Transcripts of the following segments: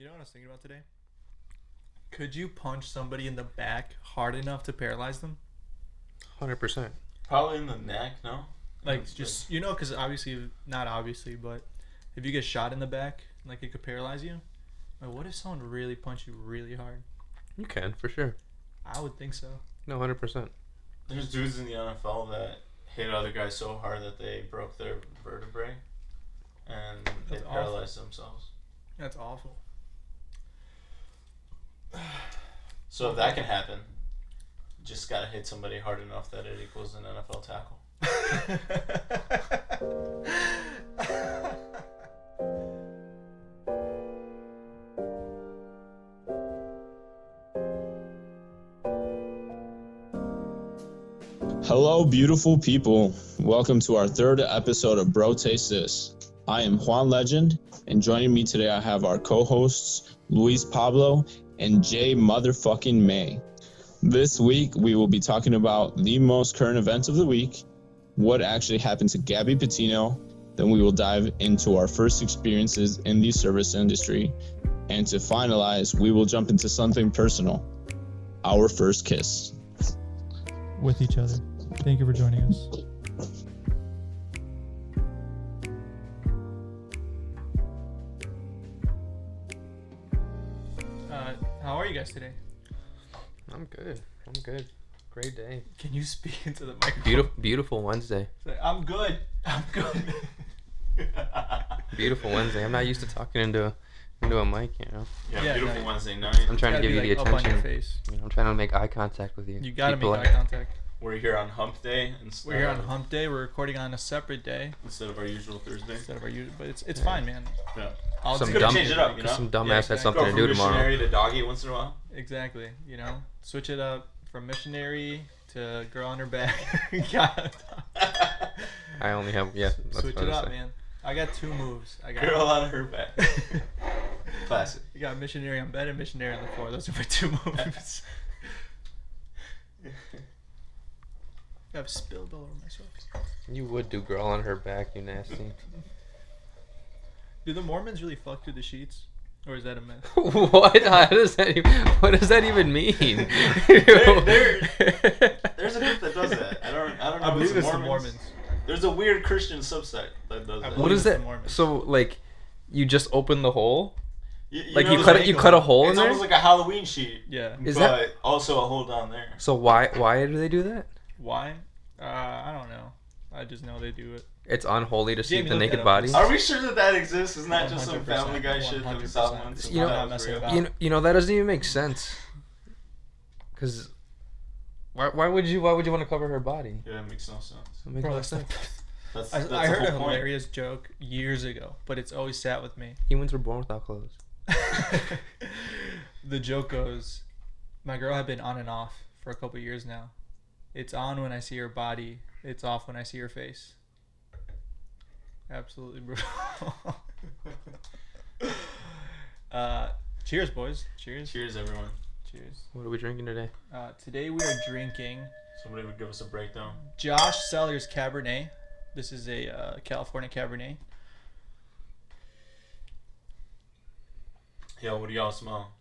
You know what I was thinking about today? Could you punch somebody in the back hard enough to paralyze them? 100%. Probably in the neck, no? Like, just, you know, because obviously, not obviously, but if you get shot in the back, like, it could paralyze you. Like, what if someone really punched you really hard? You can, for sure. I would think so. No, 100%. There's dudes in the NFL that hit other guys so hard that they broke their vertebrae and they paralyzed themselves. That's awful. So if that can happen, just gotta hit somebody hard enough that it equals an NFL tackle. Hello, beautiful people. Welcome to our third episode of Bro Taste This. I am Juan Legend, and joining me today I have our co-hosts Luis Pablo and Jay motherfucking May. This week we will be talking about the most current events of the week, what actually happened to Gabby Petito, then we will dive into our first experiences in the service industry, and to finalize, we will jump into something personal, our first kiss. With each other. Thank you for joining us. How are you guys today? I'm good. Great day. Can you speak into the microphone? Beautiful Wednesday. I'm good. Beautiful Wednesday. I'm not used to talking into a mic, you know. Yeah, beautiful Wednesday night. I'm trying to give you the attention. Up on your face. You know, I'm trying to make eye contact with you. You gotta make eye contact. We're here on hump day. We're recording on a separate day. Instead of our usual Thursday. But it's fine, man. Yeah. Some dumbass had something to do tomorrow. Go from missionary to doggy once in a while. Exactly, you know. Switch it up from missionary to girl on her back. I only have, switch it up, man. I got two moves. I got girl on her back. Classic. You got missionary on bed and missionary on the floor. Those are my two moves. I've spilled all over myself. You would do girl on her back, you nasty. Do the Mormons really fuck through the sheets? Or is that a myth? What does that even mean? There's a group that does that. I don't know. I believe it's the Mormons. There's a weird Christian subsect that does that. What is that? So like, you just open the hole. You cut a hole in there. It's almost like a Halloween sheet. Yeah. But also a hole down there. So why do they do that? Why? I don't know. I just know they do it. It's unholy to see the naked bodies. Are we sure that exists? It's not just some Family Guy shit that we saw once. You know that doesn't even make sense. Cause why would you want to cover her body? Yeah, that makes no sense. That's I heard a hilarious joke years ago, but it's always sat with me. Humans were born without clothes. The joke goes, my girl had been on and off for a couple years now. It's on when I see her body. It's off when I see her face. Absolutely brutal. Cheers, boys. Cheers. Cheers, everyone. Cheers. What are we drinking today? Today we are drinking... Somebody would give us a breakdown. Josh Cellars Cabernet. This is a California Cabernet. Yo, what do y'all smell?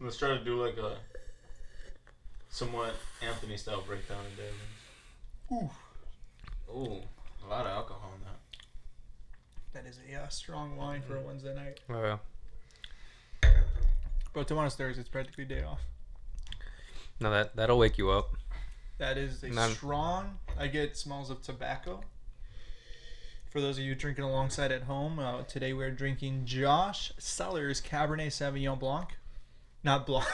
Let's try to do like a... somewhat Anthony style breakdown today. Ooh, a lot of alcohol in that. That is a strong wine for a Wednesday night. Oh yeah. But tomorrow's Thursday, it's practically day off. No, that'll wake you up. That is strong. I get smells of tobacco. For those of you drinking alongside at home, today we're drinking Josh Cellars Cabernet Sauvignon Blanc. Not Blanc.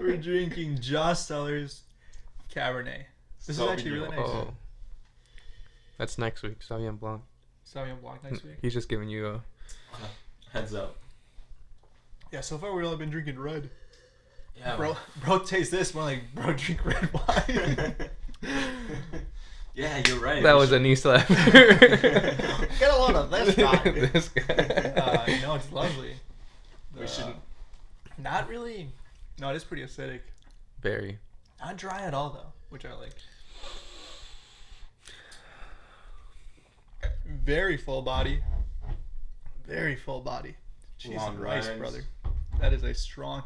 We're drinking Josh Cellars Cabernet. This is actually really nice. Oh. That's next week, Sauvignon Blanc. Sauvignon Blanc next week. He's just giving you a heads up. Yeah, so far we've only been drinking red. Yeah, bro, taste this. More like bro, drink red wine. Yeah, you're right. That was a knee slap. Get a load of this guy. No, it's lovely. We shouldn't. Not really. No, it is pretty acidic. Very. Not dry at all, though, which I like. Very full body. Very full body. Jesus Christ, brother. That is a strong...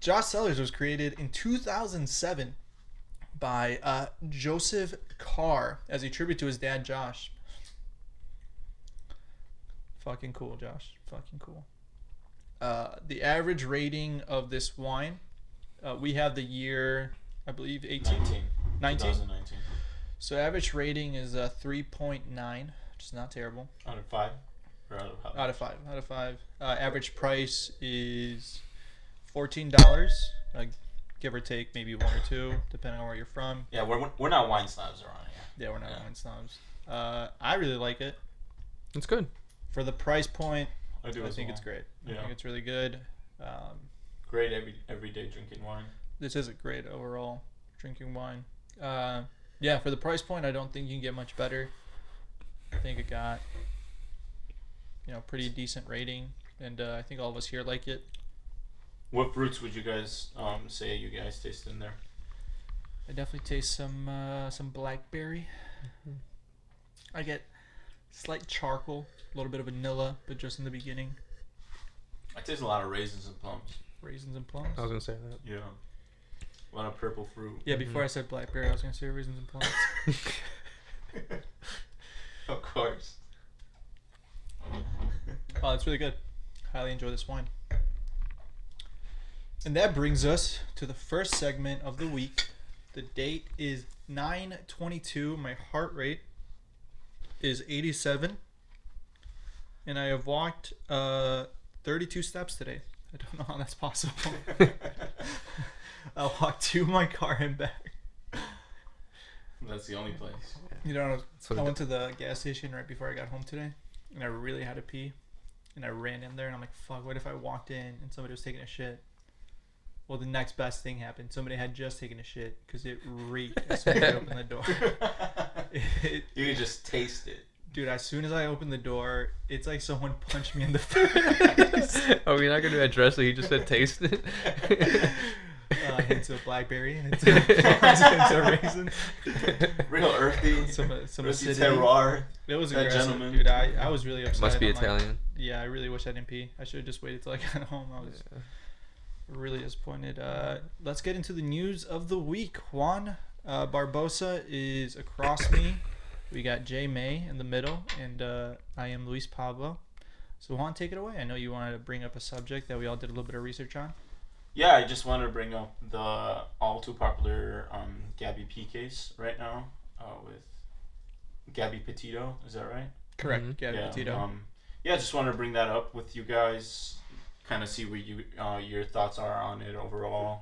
Josh Cellars was created in 2007 by Joseph Carr as a tribute to his dad, Josh. Fucking cool, Josh. Fucking cool. The average rating of this wine, we have the year, I believe, 2019. So average rating is 3.9, which is not terrible. Out of 5? Out of 5. Average price is $14, give or take maybe one or two, depending on where you're from. Yeah, we're not wine snobs around here. Yeah, we're not wine snobs. I really like it. It's good. For the price point, I think it's great. Yeah. I think it's really good. Great everyday drinking wine. This is a great overall drinking wine. Yeah, for the price point, I don't think you can get much better. I think it got, pretty decent rating, and I think all of us here like it. What fruits would you guys say you guys taste in there? I definitely taste some blackberry. Mm-hmm. I get slight charcoal, a little bit of vanilla, but just in the beginning. I taste a lot of raisins and plums. Raisins and plums? I was going to say that. Yeah. A lot of purple fruit. Yeah, before I said blackberry, I was going to say raisins and plums. Of course. Wow, that's really good. Highly enjoy this wine. And that brings us to the first segment of the week. The date is 9/22. My heart rate is 87. And I have walked 32 steps today. I don't know how that's possible. I walked to my car and back. That's the only place. You know, I went to the gas station right before I got home today, and I really had to pee. And I ran in there, and I'm like, fuck, what if I walked in and somebody was taking a shit? Well, the next best thing happened. Somebody had just taken a shit because it reeked as soon as I opened the door. You could just taste it. Dude, as soon as I opened the door, it's like someone punched me in the face. Are we not going to address it? You just said taste it? Hints of blackberry, hints of raisins. Real earthy. Some earthy terroir. It was aggressive, gentleman. Dude, I was really upset. Must be Italian. I really wish I didn't pee. I should have just waited till I got home. I was really disappointed. Let's get into the news of the week. Juan Barbosa is across me. We got Jay May in the middle, and I am Luis Pablo. So Juan, take it away. I know you wanted to bring up a subject that we all did a little bit of research on. Yeah, I just wanted to bring up the all-too-popular Gabby P case right now with Gabby Petito. Is that right? Correct, mm-hmm. Gabby Petito. I just wanted to bring that up with you guys, kind of see what your thoughts are on it overall.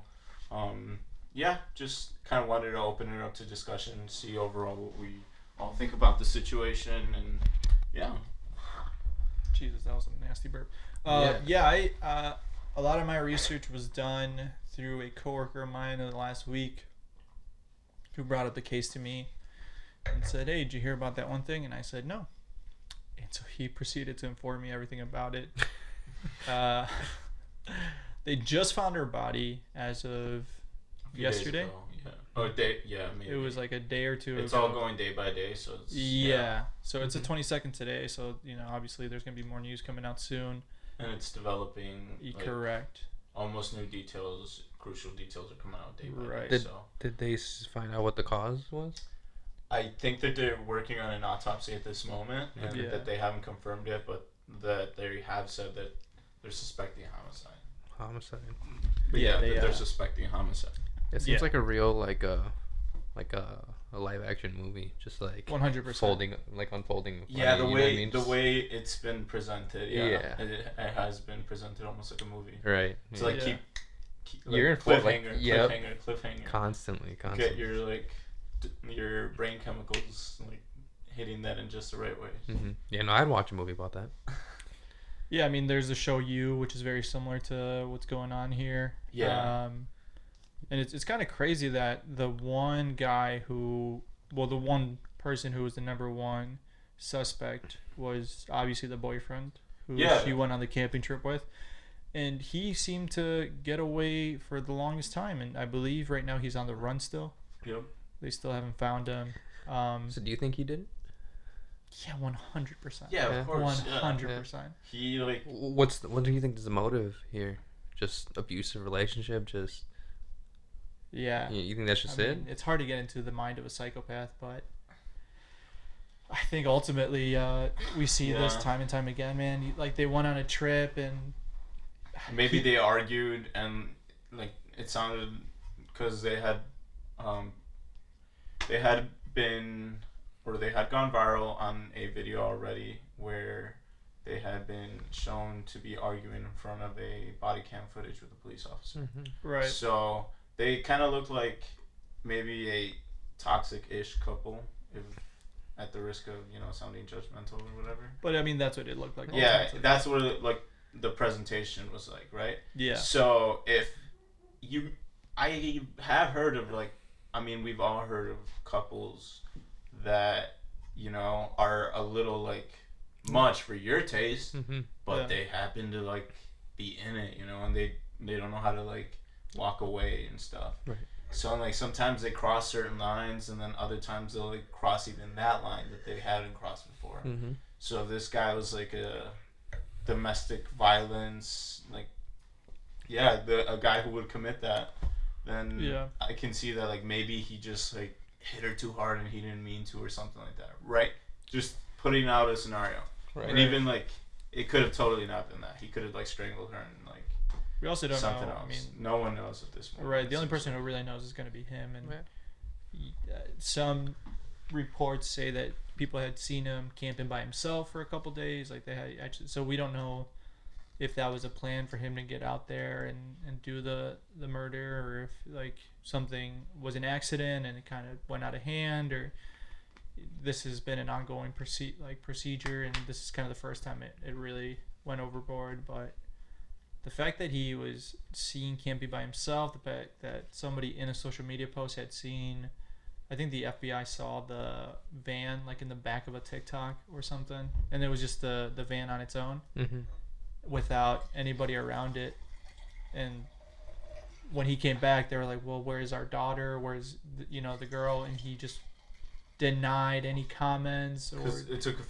Just kind of wanted to open it up to discussion and see overall what we all think about the situation. And yeah. Jesus, that was a nasty burp. A lot of my research was done through a coworker of mine in the last week who brought up the case to me and said, hey, did you hear about that one thing? And I said, no. And so he proceeded to inform me everything about it. They just found her body as of yesterday. Yeah. Maybe. It was like a day or two ago. It's all going day by day, so it's... Yeah. So it's the 22nd today, so, obviously there's going to be more news coming out soon. And it's developing. Correct. Almost new details, crucial details are coming out day by day. Right. Did they find out what the cause was? I think that they're working on an autopsy at this moment, and that they haven't confirmed it, but that they have said that they're suspecting homicide. But they're suspecting homicide. It seems like a real a live action movie, just like 100% unfolding. The way it's been presented, it has been presented almost like a movie, right? So keep like you're cliffhanger, constantly. Get your your brain chemicals hitting that in just the right way. Mm-hmm. Yeah, no, I'd watch a movie about that. Yeah, I mean, there's the show You, which is very similar to what's going on here. Yeah. And it's kind of crazy that the one person who was the number one suspect was obviously the boyfriend who she went on the camping trip with. And he seemed to get away for the longest time. And I believe right now he's on the run still. Yep. They still haven't found him. So do you think he did it? Yeah, 100%. Yeah, of course. 100%. He like. What do you think is the motive here? Just abusive relationship. Just. Yeah. You think that's just it? It's hard to get into the mind of a psychopath, but. I think ultimately we see this time and time again, man. Like they went on a trip and. Maybe they argued and like it sounded because they had gone viral on a video already where they had been shown to be arguing in front of a body cam footage with a police officer. Mm-hmm. Right. So they kind of looked like maybe a toxic-ish couple, if at the risk of, you know, sounding judgmental or whatever. But I mean, that's what it looked like. Yeah, that's what it, like the presentation was like, right? Yeah. So I have heard of like, I mean, we've all heard of couples that, you know, are a little like much for your taste, mm-hmm. but they happen to like be in it, you know, and they don't know how to like walk away and stuff. Right. So like sometimes they cross certain lines, and then other times they'll like cross even that line that they hadn't crossed before. Mm-hmm. So this guy was like a domestic violence, like a guy who would commit that. Then I can see that like maybe he just like hit her too hard and he didn't mean to or something like that, right? Just putting out a scenario, right. And even like it could have totally not been that. He could have like strangled her and like we also don't something know. Else. I mean, no one knows at this point. Right. The only person who really knows is going to be him. And some reports say that people had seen him camping by himself for a couple days. Like they had actually, so we don't know if that was a plan for him to get out there and do the murder, or if like something was an accident and it kind of went out of hand, or this has been an ongoing procedure and this is kind of the first time it really went overboard. But the fact that he was seen camping by himself, the fact that somebody in a social media post had seen, I think the FBI saw the van like in the back of a TikTok or something, and it was just the van on its own. Mm-hmm. Without anybody around it. And when he came back, they were like, well, where's our daughter, where's the girl? And he just denied any comments, or it took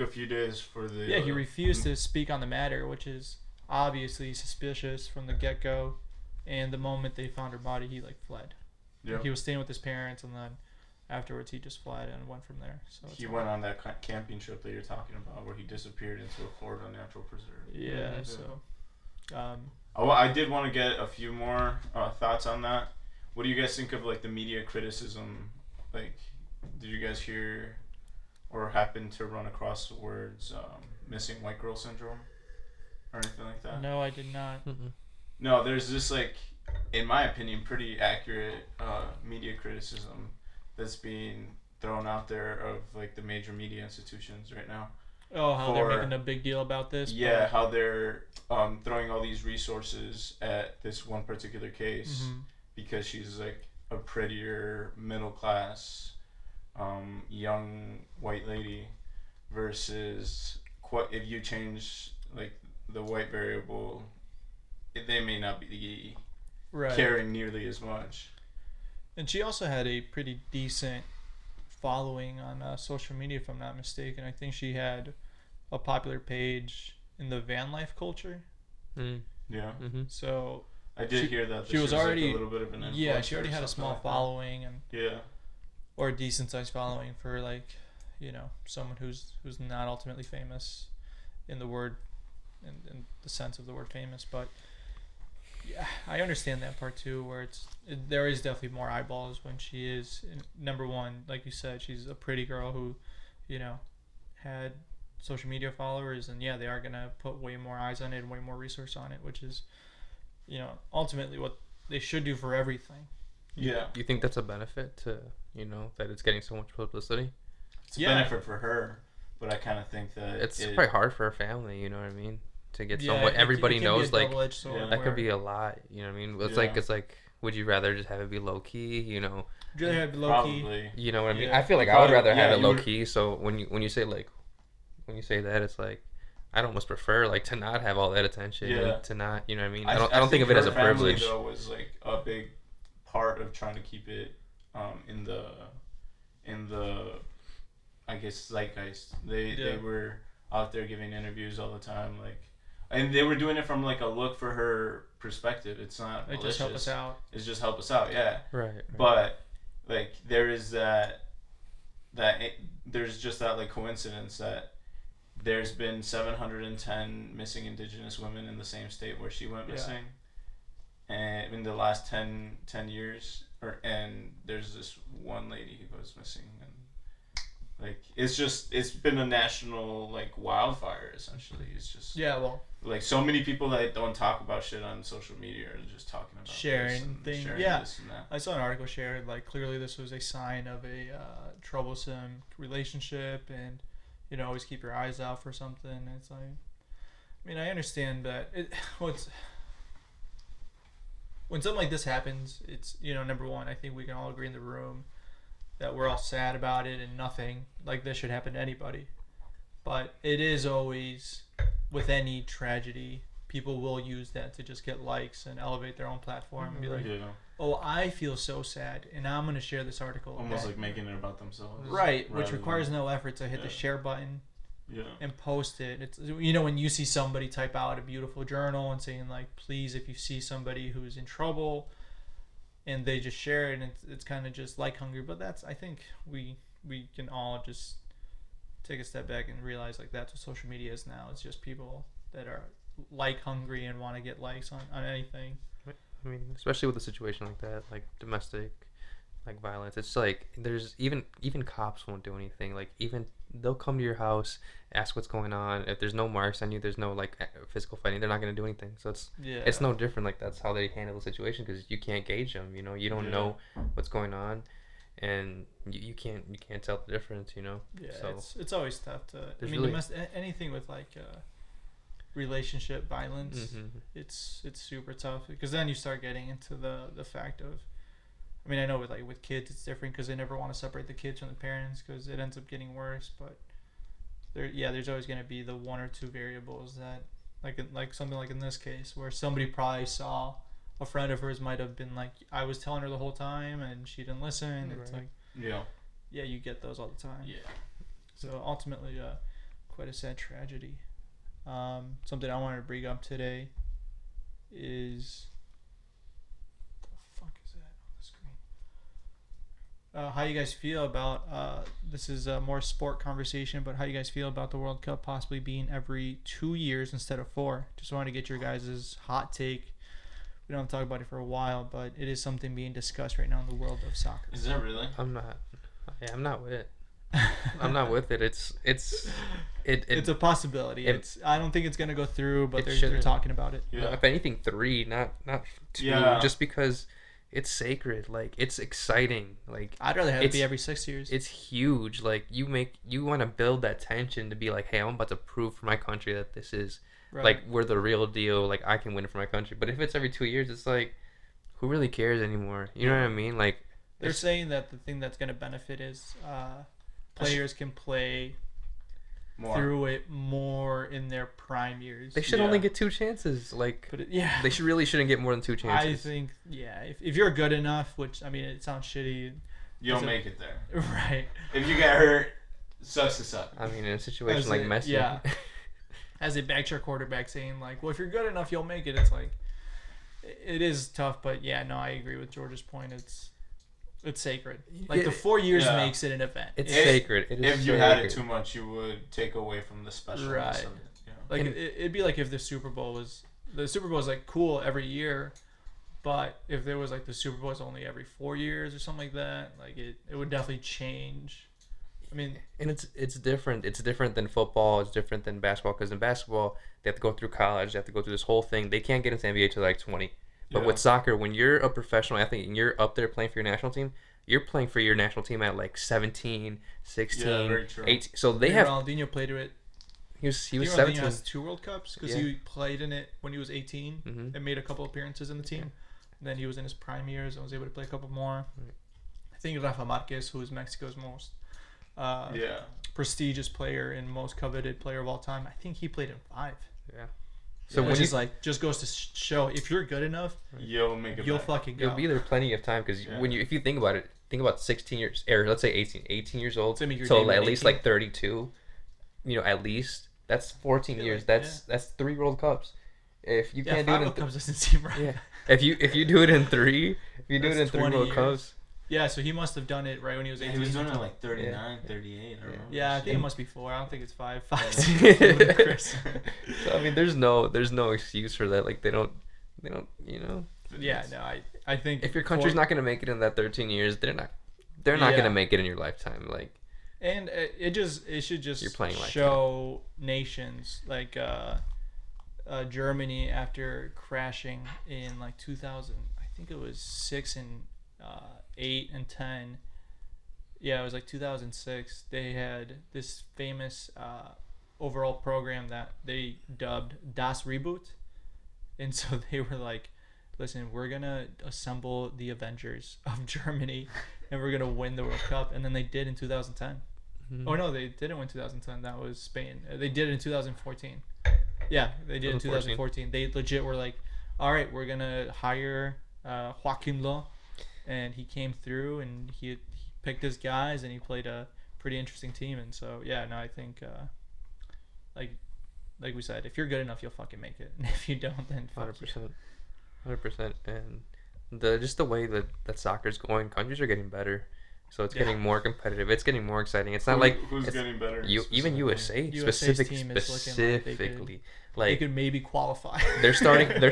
a few days for the he refused to speak on the matter, which is obviously suspicious from the get-go. And the moment they found her body, he like fled. Yeah, he was staying with his parents, and then afterwards he just fled and went from there. So he went on that camping trip that you're talking about where he disappeared into a Florida natural preserve. Yeah, so I did want to get a few more thoughts on that. What do you guys think of like the media criticism? Like, did you guys hear or happen to run across the words missing white girl syndrome or anything like that? No, I did not. Mm-mm. No, there's this like, in my opinion, pretty accurate media criticism that's being thrown out there of like the major media institutions right now. Oh, how they're making a big deal about this. Yeah, but how they're throwing all these resources at this one particular case, mm-hmm. because she's like a prettier middle class young white lady versus if you change like the white variable, they may not be caring nearly as much. And she also had a pretty decent following on social media, if I'm not mistaken. I think she had a popular page in the van life culture. Mm. Yeah. Mm-hmm. So I did hear that she was already like a little bit of an influencer. Yeah, she already had a small following or a decent sized following for like, you know, someone who's not ultimately famous in the word, in the sense of the word famous, but. Yeah, I understand that part too, where there is definitely more eyeballs when she is number one, like you said, she's a pretty girl who, you know, had social media followers, and yeah, they are gonna put way more eyes on it and way more resource on it, which is, you know, ultimately what they should do for everything. Yeah. You think that's a benefit to, you know, that it's getting so much publicity? It's a benefit for her, but I kind of think that it's probably hard for her family. You know what I mean? To get someone everybody knows, like that could be a lot, you know what I mean? It's like, it's like, would you rather just have it be low key, you know? Would you rather have it low key? You know what I mean? I feel like I would rather have it low key. So when you say that, it's like I'd almost prefer like to not have all that attention, and to not, you know what I mean? I don't think of it as a privilege. Though was like a big part of trying to keep it in the I guess, zeitgeist. They were out there giving interviews all the time, like, and they were doing it from like a look for her perspective. It's not malicious. Just help us out. It's just help us out, yeah. Right. But like there is that there's just that like coincidence that there's been 710 missing indigenous women in the same state where she went missing, and in the last 10 years, and there's this one lady who goes missing, and like it's been a national like wildfire essentially. It's just well like so many people that don't talk about shit on social media are just talking about sharing things. This and that. I saw an article shared like clearly this was a sign of a troublesome relationship, and you know, always keep your eyes out for something. It's like, I mean, I understand that when something like this happens, it's, you know, number one, I think we can all agree in the room that we're all sad about it, and nothing like this should happen to anybody. But it is always, with any tragedy, people will use that to just get likes and elevate their own platform and be like, oh, I feel so sad, and I'm going to share this article. Almost like making it about themselves. Right, which requires no effort to hit the share button and post it. It's, you know, when you see somebody type out a beautiful journal and saying, like, please, if you see somebody who's in trouble, and they just share it, and it's kind of just like hungry. But that's, I think we can all just take a step back and realize, like, that's what social media is now. It's just people that are like hungry and want to get likes on anything. I mean, especially with a situation like that, like domestic, like violence, it's like there's even cops won't do anything. Like, even they'll come to your house, ask what's going on. If there's no marks on you, there's no like physical fighting, they're not going to do anything. So it's no different. Like, that's how they handle the situation, because you can't gauge them. You know, you don't know what's going on, and you can't tell the difference. You know. Yeah. So it's always tough to. I mean, really, anything with like relationship violence, it's super tough, because then you start getting into the fact of, I mean, I know with kids it's different, because they never want to separate the kids from the parents, because it ends up getting worse. But there's always going to be the one or two variables that, like something like in this case, where somebody probably saw a friend of hers might have been like, I was telling her the whole time and she didn't listen. Right. It's like, you get those all the time. Yeah. So ultimately, quite a sad tragedy. Something I wanted to bring up today is. How you guys feel about this is a more sport conversation, but how you guys feel about the World Cup possibly being every 2 years instead of 4? Just wanted to get your guys' hot take. We don't talk about it for a while, but it is something being discussed right now in the world of soccer. Is that really? I'm not with it. I'm not with it. It's a possibility. I don't think it's gonna go through, but they're talking about it. Yeah. If anything, 3, not 2, just because. It's sacred, like it's exciting. Like, I'd rather have it be every 6 years. It's huge. Like, you want to build that tension to be like, hey, I'm about to prove for my country that this is like we're the real deal. Like, I can win it for my country. But if it's every 2 years, it's like, who really cares anymore? You know what I mean? Like, they're saying that the thing that's going to benefit is players can play through it more in their prime years. They should only get 2 chances. Like, they shouldn't get more than 2 chances. I think, if you're good enough, which, I mean, it sounds shitty. You don't make it there. Right. If you get hurt, sucks to suck. I mean, in a situation like Messi. Yeah. As a backshot quarterback saying, like, well, if you're good enough, you'll make it. It's like, it is tough, but I agree with George's point. It's sacred. Like, the 4 years makes it an event. It's sacred. It is if you sacred. Had it too much, you would take away from the specialness of it. Yeah. Like, it'd be like if the Super Bowl is like cool every year, but if there was like the Super Bowl is only every 4 years or something like that, like it would definitely change. I mean, and it's different. It's different than football. It's different than basketball, because in basketball they have to go through college. They have to go through this whole thing. They can't get into the NBA till like 20. But with soccer, when you're a professional athlete and you're up there playing for your national team, you're playing for your national team at like 17, 16, 18. So they have. Ronaldinho played to it. He was 17. Ronaldinho has 2 World Cups because he played in it when he was 18 and made a couple appearances in the team. And then he was in his prime years and was able to play a couple more. Right. I think Rafa Marquez, who is Mexico's most prestigious player and most coveted player of all time, I think he played in 5. Yeah. So when he's like, just goes to show if you're good enough, you'll make it. You'll fucking go. You'll be there plenty of time because if you think about it, think about 16 years, or let's say 18 years old. So at least 18? Like 32, you know, at least that's 14 years. Like, that's 3 World Cups. If you can't do it in 3 World Cups, doesn't seem right. Yeah. If you do it in 3, that's it in 3 World Cups. Yeah, so he must have done it right when he was 18. Yeah, he was doing it like 39, 38. I remember. Yeah, I think it must be 4. I don't think it's 5. 5 So I mean, there's no excuse for that. Like they don't, you know. Yeah, no, I think if your country's not gonna make it in that 13 years, they're not gonna make it in your lifetime. Like, and it should just show nations like Germany after crashing in like 2000. I think it was 6 and. 8 and 10. Yeah, it was like 2006. They had this famous overall program that they dubbed Das Reboot. And so they were like, listen, we're going to assemble the Avengers of Germany and we're going to win the World Cup. And then they did in 2010. Mm-hmm. Oh, no, they didn't win 2010. That was Spain. They did it in 2014. Yeah, they did it in 2014. They legit were like, all right, we're going to hire Joaquin Lowe. And he came through and he picked his guys and he played a pretty interesting team. And so, yeah, no, I think, like we said, if you're good enough, you'll fucking make it. And if you don't, then fuck 100%. You. 100%. And just the way that soccer's going, countries are getting better. So it's getting more competitive. It's getting more exciting. It's not who's getting better. Even USA specifically, like they could maybe qualify. They're starting to do they're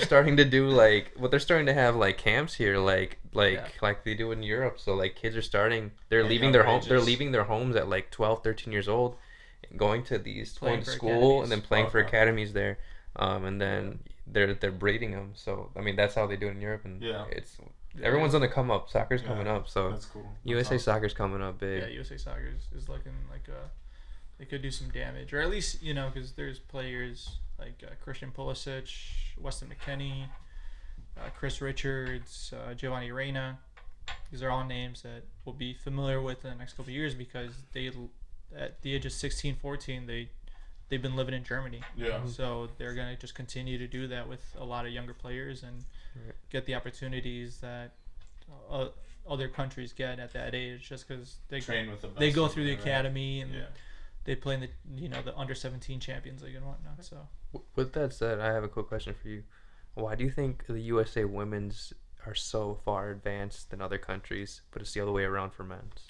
starting to have camps here, like they do in Europe. So kids are starting. They're leaving their home. They're leaving their homes at 12, 13 years old, and going to school and then playing for academies there, and then they're breeding them. So I mean that's how they do it in Europe, and it's. Everyone's on the come up. Soccer's coming up, so that's cool. USA soccer's coming up big. Yeah, USA soccer is looking they could do some damage, or at least because there's players like Christian Pulisic, Weston McKennie, Chris Richards, Giovanni Reina. These are all names that we'll be familiar with in the next couple of years because they, at the age of 16, 14, they've been living in Germany. Yeah. So they're gonna just continue to do that with a lot of younger players and. Get the opportunities that other countries get at that age, just because they go through the academy and they play in the the under 17 Champions League and whatnot. So with that said, I have a quick question for you. Why do you think the USA women's are so far advanced than other countries, but it's the other way around for men's?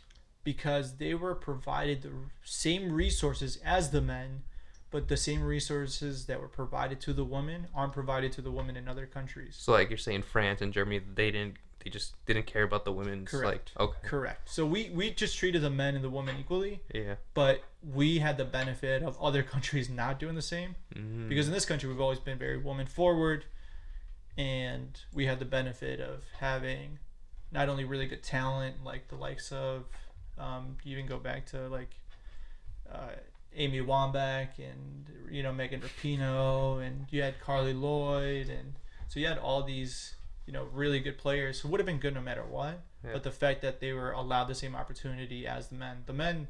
Because they were provided the same resources as the men. But the same resources that were provided to the woman aren't provided to the woman in other countries. So, you're saying, France and Germany, they just didn't care about the women's. Correct. Correct. So we just treated the men and the women equally. Yeah. But we had the benefit of other countries not doing the same, because in this country we've always been very woman forward, and we had the benefit of having not only really good talent like the likes of, even go back to Amy Wambach and Megan Rapinoe, and you had Carly Lloyd, and so you had all these really good players who would have been good no matter what. Yeah. But the fact that they were allowed the same opportunity as the men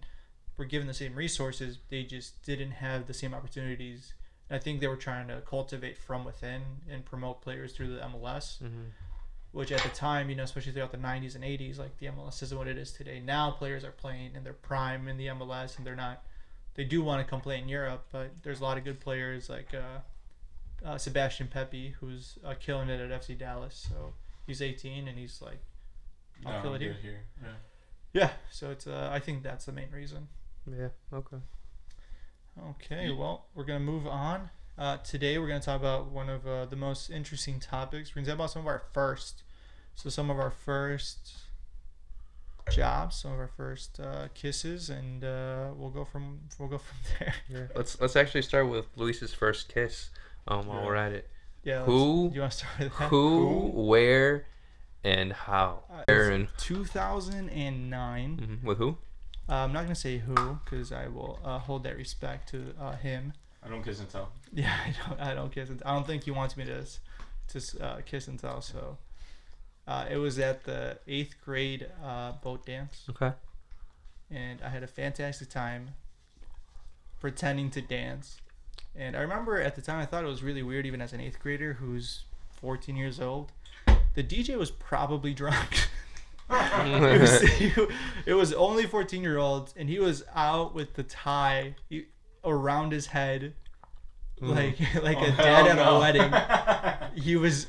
were given the same resources, they just didn't have the same opportunities. And I think they were trying to cultivate from within and promote players through the MLS, which at the time, especially throughout the 90s and 80s, the MLS isn't what it is today. Now players are playing in their prime in the MLS, and they do want to come play in Europe, but there's a lot of good players like Sebastian Pepi, who's killing it at FC Dallas. So he's 18 and he's like, I'll kill it here. Yeah. So it's I think that's the main reason. Yeah. Okay. Well, we're gonna move on. Today we're gonna talk about one of the most interesting topics. We're gonna talk about some of our first jobs, some of our first kisses, and we'll go from there. Yeah. Let's actually start with Luis's first kiss. While we're at it, do you want to start with that? Who, where, and how? Aaron. 2009. Mm-hmm. With who? I'm not gonna say who because I will hold that respect to him. I don't kiss and tell. Yeah, I don't kiss and tell. I don't think he wants me to kiss and tell. So. It was at the 8th grade boat dance. Okay. And I had a fantastic time pretending to dance. And I remember at the time I thought it was really weird, even as an 8th grader who's 14 years old. The DJ was probably drunk. It was only 14-year-olds, and he was out with the tie around his head, like a dad at a wedding. He was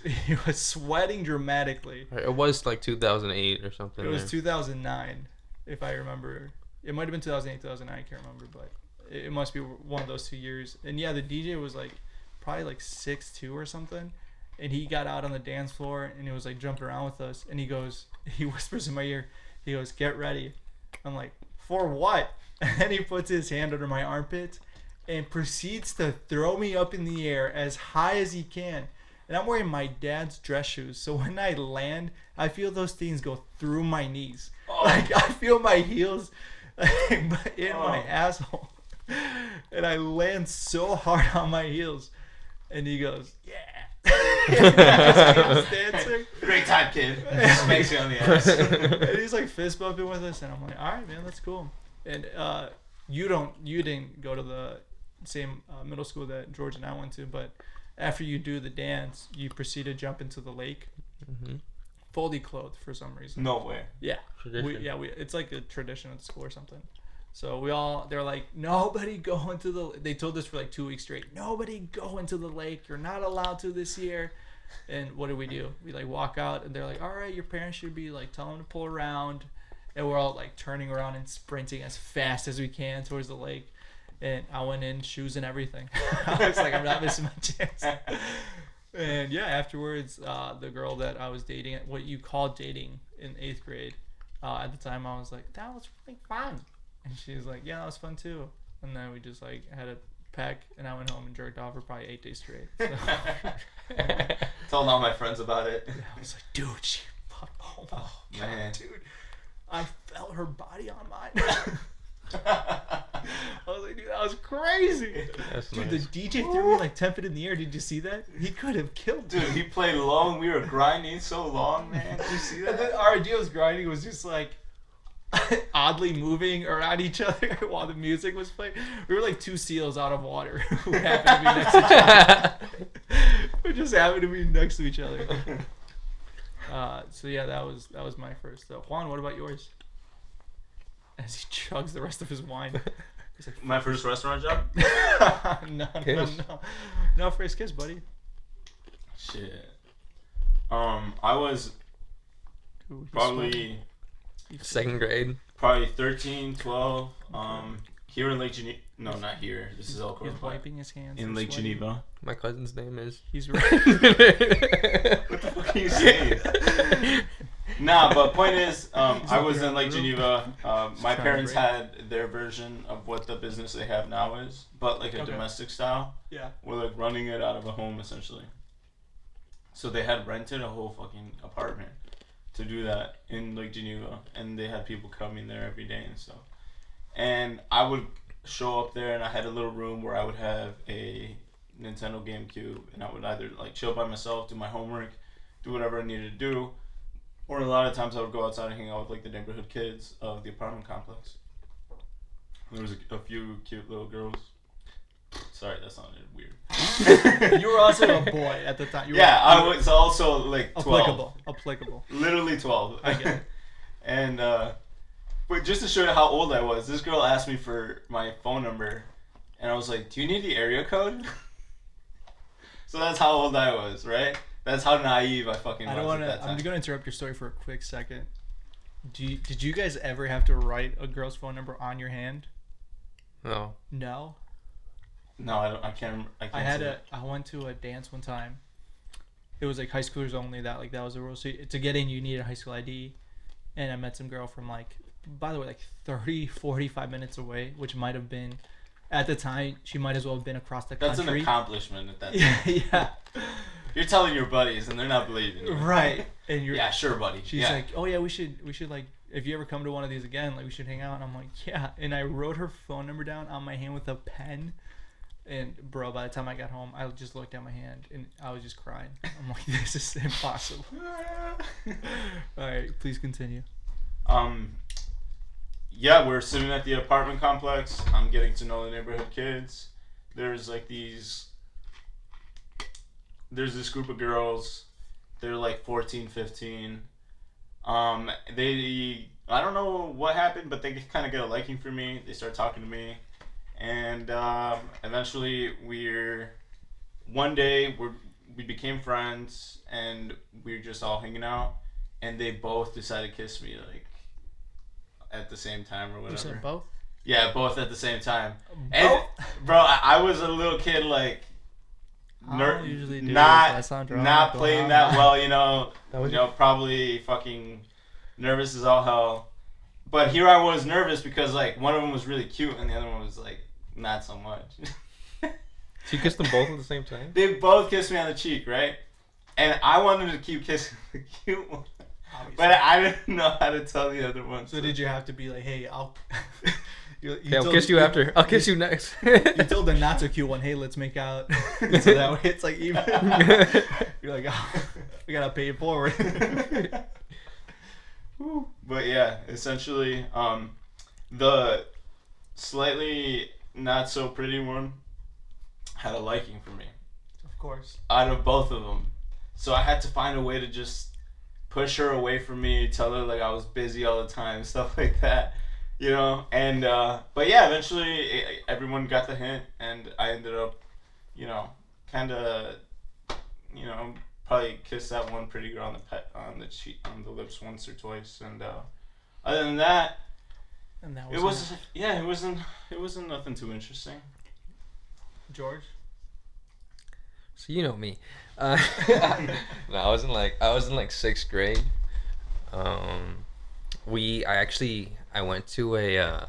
sweating dramatically. It was like 2008 or something. It was 2009, if I remember. It might have been 2008, 2009. I can't remember, but it must be one of those 2 years. And yeah, the DJ was like probably like 6'2" or something. And he got out on the dance floor and it was like jumping around with us. And he whispers in my ear, he goes, "Get ready." I'm like, "For what?" And he puts his hand under my armpit and proceeds to throw me up in the air as high as he can. And I'm wearing my dad's dress shoes. So when I land, I feel those things go through my knees. Oh. Like I feel my heels in my asshole. And I land so hard on my heels. And he goes, "Yeah." He was dancing. "Great time, kid." Just makes me on the ass. And he's like fist bumping with us, and I'm like, "All right, man, that's cool." And you didn't go to the same middle school that George and I went to, but after you do the dance, you proceed to jump into the lake, fully clothed for some reason. No way. Yeah. It's like a tradition at school or something. So they're like, "Nobody go into the lake." They told us for like 2 weeks straight, "Nobody go into the lake. You're not allowed to this year." And what do? We like walk out and they're like, "All right, your parents should be like, tell them to pull around." And we're all like turning around and sprinting as fast as we can towards the lake. And I went in, shoes and everything. I was like, "I'm not missing my chance." And yeah, afterwards, the girl that I was dating, what you call dating in 8th grade, at the time I was like, "That was really fun." And she was like, "Yeah, that was fun too." And then we just like had a peck, and I went home and jerked off for probably 8 days straight. So. Told all my friends about it. And I was like, "Dude, she fucked." Oh my man, God, dude! I felt her body on mine. I was like, "Dude, that was crazy." That's dude, nice. The DJ threw me like 10 feet in the air. Did you see that? He could have killed me. Dude, he played long. We were grinding so long, man. Did you see that? And then our idea was grinding was just like. Oddly moving around each other while the music was playing. We were like two seals out of water who happened to be next to each other. We just happened to be next to each other. So yeah, that was my first. So, Juan, what about yours? As he chugs the rest of his wine. He's like, "My first restaurant job?" No. No, first kiss, buddy. Shit. I was probably... 2nd grade. Probably 13, 12. Here in Lake Geneva. No, not here. This is all He's wiping his hands. In Lake Geneva. My cousin's name is. He's right. What the fuck are you saying? Nah, but point is, I was in Lake Geneva. My parents had their version of what the business they have now is, but like a domestic style. Yeah. We're like running it out of a home essentially. So they had rented a whole fucking apartment to do that in Lake Geneva, and they had people coming there every day and stuff. And I would show up there, and I had a little room where I would have a Nintendo GameCube, and I would either like chill by myself, do my homework, do whatever I needed to do, or a lot of times I would go outside and hang out with like the neighborhood kids of the apartment complex. There was a few cute little girls. Sorry, that sounded weird. You were also a boy at the time. I was also like 12. Applicable. Literally 12. I get it. And, but just to show you how old I was, this girl asked me for my phone number, and I was like, "Do you need the area code?" So that's how old I was, right? That's how naive I was at that time. I'm just going to interrupt your story for a quick second. Did you guys ever have to write a girl's phone number on your hand? No? No, I don't. I can't. I went to a dance one time. It was like high schoolers only. That was the rule. So to get in, you needed a high school ID. And I met some girl from like, by the way, like 30, 45 minutes away, which might have been, at the time, she might as well have been across the country. That's an accomplishment at that time. Yeah. You're telling your buddies, and they're not believing you. Right. And you're. Yeah, sure, buddy. She's like, "Oh yeah, we should like. If you ever come to one of these again, like we should hang out." And I'm like, "Yeah." And I wrote her phone number down on my hand with a pen. And bro, by the time I got home, I just looked at my hand and I was just crying. I'm like, "This is impossible." All right, please continue. Yeah, we're sitting at the apartment complex. I'm getting to know the neighborhood kids. There's this group of girls. They're like 14, 15. They, I don't know what happened, but they kind of get a liking for me. They start talking to me, and eventually we became friends, and we were just all hanging out, and they both decided to kiss me, like, at the same time or whatever. You said both? Yeah, both at the same time. Both? And, bro, I was a little kid, like, not playing that well, you know. Probably fucking nervous as all hell. But here I was nervous because, like, one of them was really cute and the other one was, like, not so much. So you kissed them both at the same time? They both kissed me on the cheek, right? And I wanted to keep kissing the cute one. Obviously. But I didn't know how to tell the other one. So did you have to be like, hey, I'll kiss you after. I'll kiss you next. You told the not so cute one, hey, let's make out. So that way it's like even. You're like, oh, we got to pay it forward. But yeah, essentially, the slightly not so pretty one had a liking for me. Of course. Out of both of them. So I had to find a way to just push her away from me, tell her like I was busy all the time, stuff like that. You know, and, but yeah, eventually everyone got the hint, and I ended up, you know, kind of, you know, probably kissed that one pretty girl on the lips once or twice, and, other than that, it wasn't nothing too interesting. George? So you know me. No, I was in like sixth grade. I went to a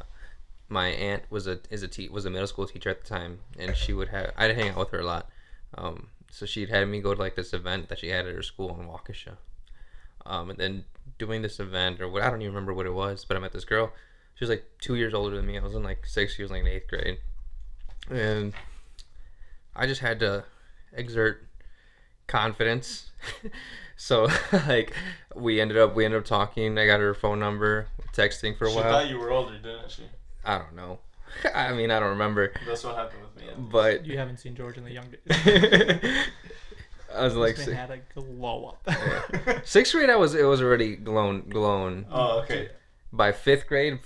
my aunt was a middle school teacher at the time, and I'd hang out with her a lot. So she'd had me go to like this event that she had at her school in Waukesha. And then doing this event or what, I don't even remember what it was, but I met this girl. She was like 2 years older than me. I was in like sixth, she was like in eighth grade. And I just had to exert confidence. So like we ended up talking. I got her phone number, texting for a while. She thought you were older, didn't she? I don't know. I mean, I don't remember. That's what happened with me. But you haven't seen George in the young days. I was like, had a glow up. Yeah. Sixth grade, it was already glowing. Oh, okay. By fourth grade.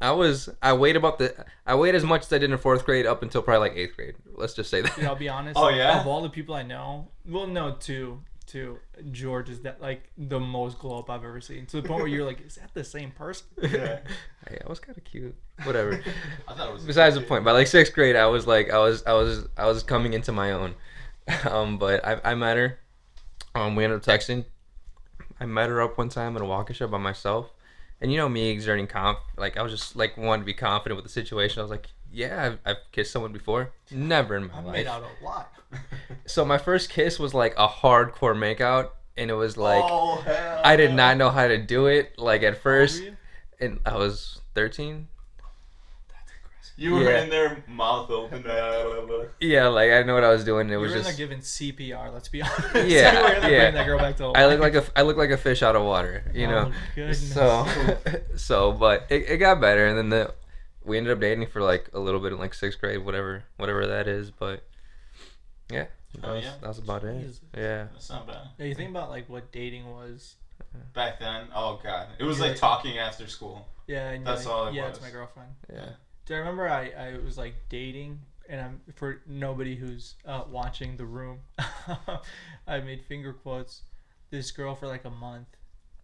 I weighed about as much as I did in fourth grade up until probably like eighth grade. Let's just say that. Yeah, I'll be honest. Oh yeah. Of all the people I know, two, George is that like the most glow up I've ever seen. To the point where you're like, is that the same person? Yeah. Hey, I was kind of cute. Whatever. I thought it was besides the point. By like sixth grade, I was like, I was coming into my own. But I met her. We ended up texting. I met her up one time in Waukesha by myself. And you know me exerting I was just like wanted to be confident with the situation. I was like, yeah, I've kissed someone before. Never in my life. I made out a lot. So my first kiss was like a hardcore makeout, and it was like, oh, hell. I did not know how to do it. Like at first, and I was 13. That's aggressive. You were in there, mouth open. Yeah, like I didn't know what I was doing. It was just like giving CPR. Let's be honest. Yeah, bring that girl back to life. I look like a fish out of water. You know. Goodness. So, but it got better, and then we ended up dating for like a little bit in like sixth grade, whatever that is, but. Yeah, that's about it. Jesus. Yeah, that's not bad. Yeah, you think about like what dating was back then. Oh god, it was like talking after school. Yeah, and that's like, all. Yeah, it's my girlfriend. Yeah. Do I remember I was like dating, and I'm for nobody who's watching the room. I made finger quotes. This girl for like a month,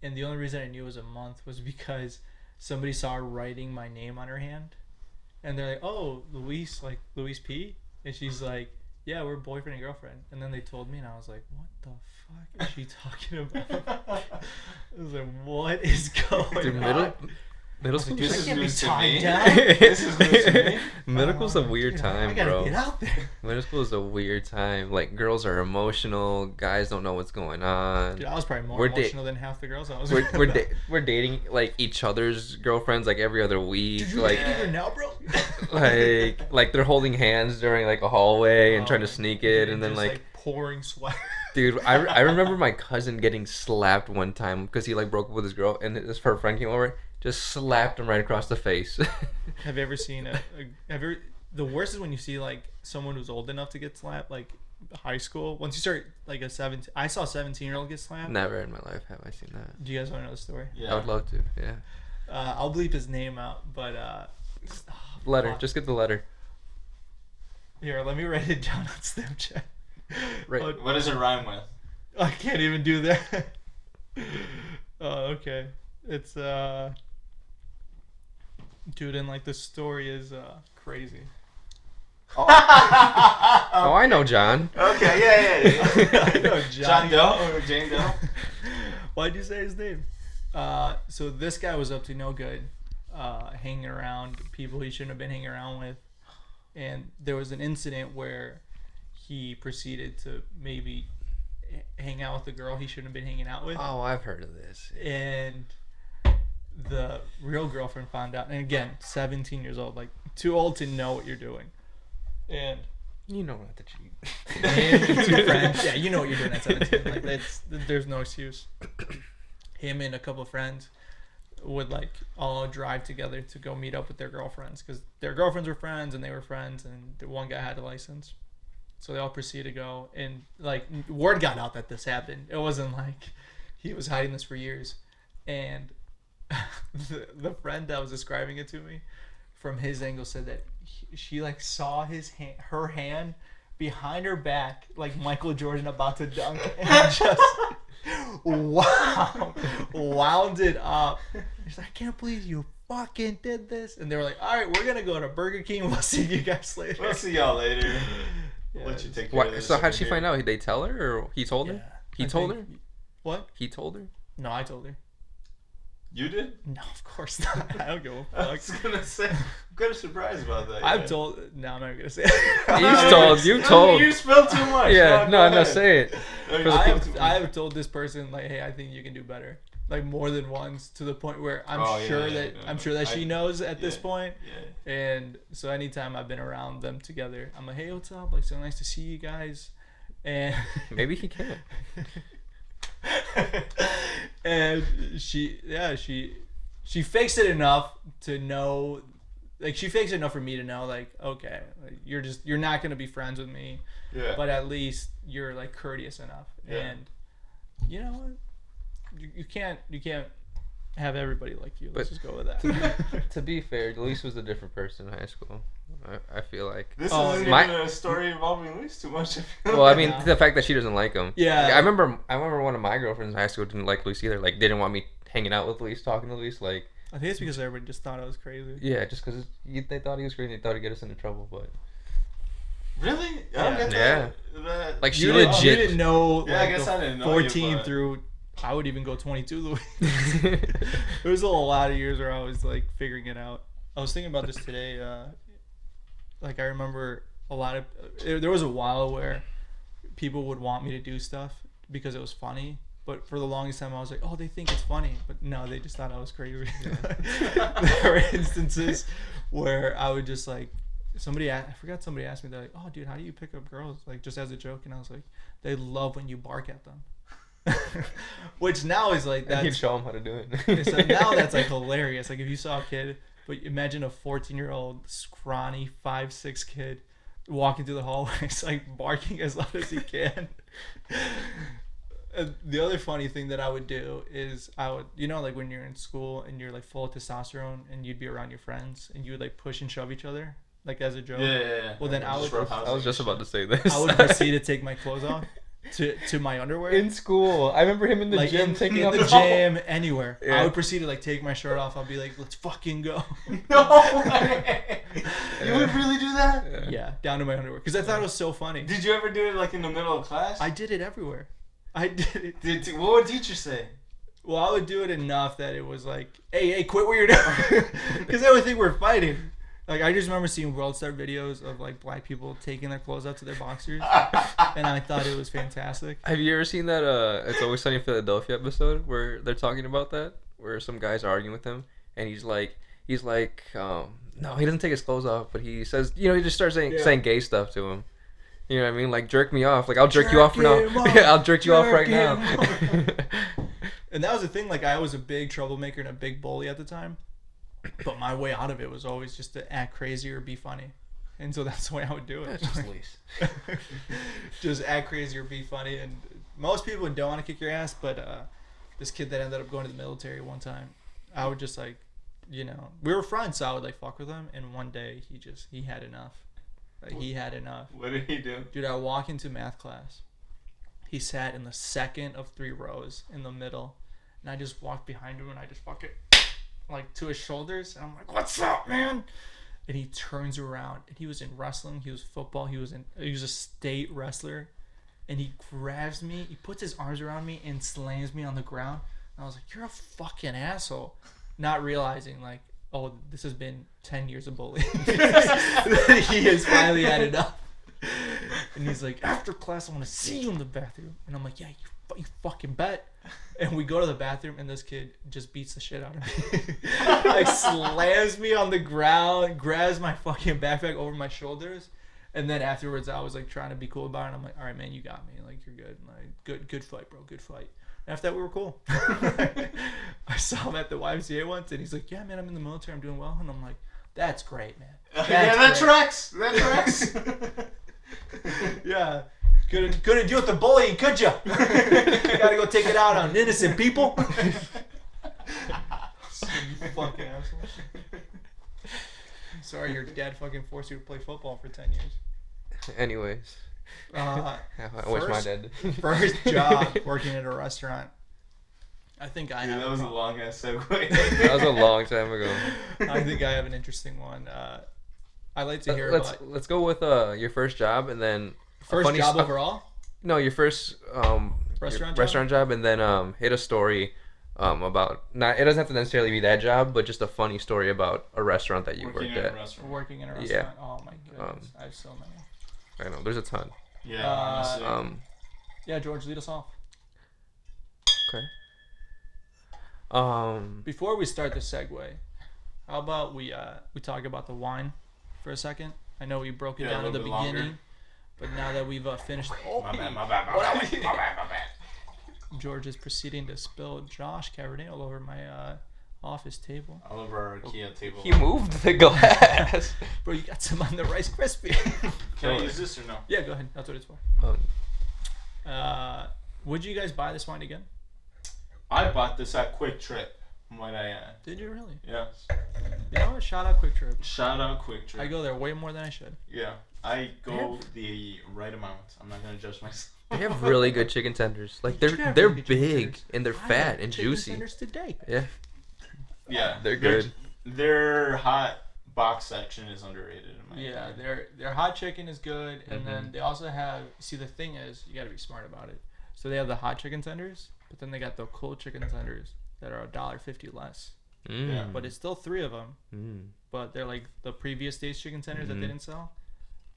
and the only reason I knew it was a month was because somebody saw her writing my name on her hand, and they're like, "Oh, Luis P," and she's like. Yeah, we're boyfriend and girlfriend. And then they told me, and I was like, what the fuck is she talking about? I was like, what is going on? Middle school is weird time. This is news to me. Middle school's a weird time, bro. I gotta get out there. Middle school is a weird time. Like, girls are emotional. Guys don't know what's going on. Dude, I was probably more emotional than half the girls I was with. We're dating, like, each other's girlfriends, like, every other week. Did you like, date her now, bro? like, they're holding hands during, like, a hallway and trying to sneak it. And then, like pouring sweat. Dude, I remember my cousin getting slapped one time because he, like, broke up with his girl. And her friend came over. Just slapped him right across the face. Have you ever seen the worst is when you see like someone who's old enough to get slapped, like high school, once you start like a 17, I saw a 17-year-old get slammed. Never in my life have I seen that. Do you guys want to know the story? Yeah, I would love to. Yeah. I'll bleep his name out, but letter. Just get the letter. Here, let me write it down on Snapchat. Right. What does it rhyme with? I can't even do that. Okay. It's dude, and like the story is crazy. Oh. Oh, I know John. Okay, yeah. I know John. John Doe or Jane Doe? Why'd you say his name? So this guy was up to no good, hanging around people he shouldn't have been hanging around with, and there was an incident where he proceeded to maybe hang out with a girl he shouldn't have been hanging out with. Oh, I've heard of this. And the real girlfriend found out, and again, 17 years old, like too old to know what you're doing. And you know not to cheat. And two friends. Yeah, you know what you're doing at 17. Like that's, there's no excuse. Him and a couple of friends would like all drive together to go meet up with their girlfriends because their girlfriends were friends and they were friends, and the one guy had a license, so they all proceeded to go. And like word got out that this happened. It wasn't like he was hiding this for years. And the friend that was describing it to me, from his angle, said that she like saw his hand, her hand behind her back, like Michael Jordan about to dunk, and just wound it up. She's like, I can't believe you fucking did this. And they were like, all right, we're gonna go to Burger King. We'll see you guys later. We'll see y'all later. Yeah, let you take care of this. So how'd she find out? Did they tell her, or he told her? He told her. What? He told her. No, I told her. You did? No, of course not. I don't give a fuck. I was gonna say, I'm kind of surprised about that. I've told. No, I'm not gonna say it. You told. You told. You spilled too much. Yeah. No, I'm not saying it. I have told this person like, hey, I think you can do better. Like more than once, to the point where I'm sure that she knows at this point. Yeah. And so anytime I've been around them together, I'm like, hey, what's up? Like, so nice to see you guys. And maybe he can. And she fakes it enough to know, like she fakes it enough for me to know, like, okay, like, you're not gonna be friends with me, but at least you're like courteous enough. And you know what, you can't have everybody like you. Let's just go with that. To be fair, Luis was a different person in high school. I feel like this isn't even a story involving Luis too much. The fact that she doesn't like him. Yeah, like, I remember one of my girlfriends in high school didn't like Luis either. Like, didn't want me hanging out with Luis, talking to Luis. Like, I think it's because everybody just thought I was crazy. Yeah, just because they thought he was crazy, they thought he'd get us into trouble. But really, I don't get that. Like, she legit didn't know. Like, yeah, I guess I didn't know. 14 through. I would even go 22 the way. There was a lot of years where I was like figuring it out. I was thinking about this today. Like I remember there was a while where people would want me to do stuff because it was funny. But for the longest time I was like, oh, they think it's funny. But no, they just thought I was crazy. There were instances where I would just like, somebody asked me, they're like, oh dude, how do you pick up girls? Like just as a joke. And I was like, they love when you bark at them. Which now is like that. You show them how to do it. So now that's like hilarious. Like if you saw a kid, but imagine a 14-year-old scrawny 5'6" kid walking through the hallways like barking as loud as he can. The other funny thing that I would do is like when you're in school and you're like full of testosterone and you'd be around your friends and you would like push and shove each other like as a joke. Yeah. Well, then I was just about to say this. I would proceed to take my clothes off. To my underwear in school. I remember him in the gym taking off the gym anywhere. Yeah. I would proceed to like take my shirt off. I'll be like, let's fucking go. No way. You would really do that? Yeah, down to my underwear because I thought it was so funny. Did you ever do it like in the middle of class? I did it everywhere. What would teachers say? Well, I would do it enough that it was like, hey, quit what you're doing, because they would think we're fighting. Like, I just remember seeing World Star videos of, like, black people taking their clothes out to their boxers, and I thought it was fantastic. Have you ever seen that It's Always Sunny in Philadelphia episode where they're talking about that, where some guy's arguing with him, and he's like, no, he doesn't take his clothes off, but he says, you know, he just starts saying gay stuff to him. You know what I mean? Like, jerk me off. Like, I'll jerk you off for now. Yeah, I'll jerk you off right now. And that was the thing. Like, I was a big troublemaker and a big bully at the time. But my way out of it was always just to act crazy or be funny. And so that's the way I would do it. That's just Luis. Just act crazy or be funny. And most people don't want to kick your ass, but this kid that ended up going to the military one time, I would just like, you know, we were friends, so I would like fuck with him. And one day he had enough. Like, he had enough. What did he do? Dude, I walk into math class. He sat in the second of three rows in the middle. And I just walked behind him and I just fucking like to his shoulders. And I'm like, what's up, man? And he turns around and he was in wrestling. He was football. He was a state wrestler. And he grabs me. He puts his arms around me and slams me on the ground. And I was like, you're a fucking asshole. Not realizing like, oh, this has been 10 years of bullying. He has finally added up. And he's like, after class, I want to see you in the bathroom. And I'm like, yeah, you fucking bet. And we go to the bathroom, and this kid just beats the shit out of me. Like, slams me on the ground, grabs my fucking backpack over my shoulders. And then afterwards, I was like trying to be cool about it. And I'm like, all right, man, you got me. Like, you're good. Like, good fight, bro. Good fight. After that, we were cool. I saw him at the YMCA once, and he's like, yeah, man, I'm in the military. I'm doing well. And I'm like, that's great, man. That tracks. Yeah. Couldn't deal with the bullying, could you? Gotta go take it out on innocent people. You fucking asshole. Sorry your dad fucking forced you to play football for 10 years. Anyways. I wish my dad did. First job working at a restaurant. I think I have. That was a long ass segue. That was a long time ago. I think I have an interesting one. I like to hear about. Let's go with your first job and then. First job overall? No, your first restaurant job, and then hit a story about not. It doesn't have to necessarily be that job, but just a funny story about a restaurant that you worked at. Yeah. Oh my goodness, I have so many. I know there's a ton. Yeah. Yeah, George, lead us off. Okay. Before we start the segue, how about we talk about the wine for a second? I know we broke it down at the beginning. Longer. But now that we've finished... Oh, my bad. George is proceeding to spill Josh Cabernet all over my office table. All over our IKEA table. He moved the glass. Bro, you got some on the Rice Krispie. Can I use this or no? Yeah, go ahead. That's what it's for. Would you guys buy this wine again? I bought this at Quick Trip. When I did you really? Yeah. You know what? Shout out Quick Trip. I go there way more than I should. Yeah. I go the right amount. I'm not gonna judge myself. They have really good chicken tenders. Like they're big and they're fat and juicy. Chicken tenders today. Yeah. Yeah. They're good. Their hot box section is underrated in my opinion. Yeah, their hot chicken is good, mm-hmm. And then they also have. See, the thing is, you gotta be smart about it. So they have the hot chicken tenders, but then they got the cold chicken tenders that are $1.50 less. Mm. Yeah, but it's still three of them. Mm. But they're like the previous day's chicken tenders that they didn't sell.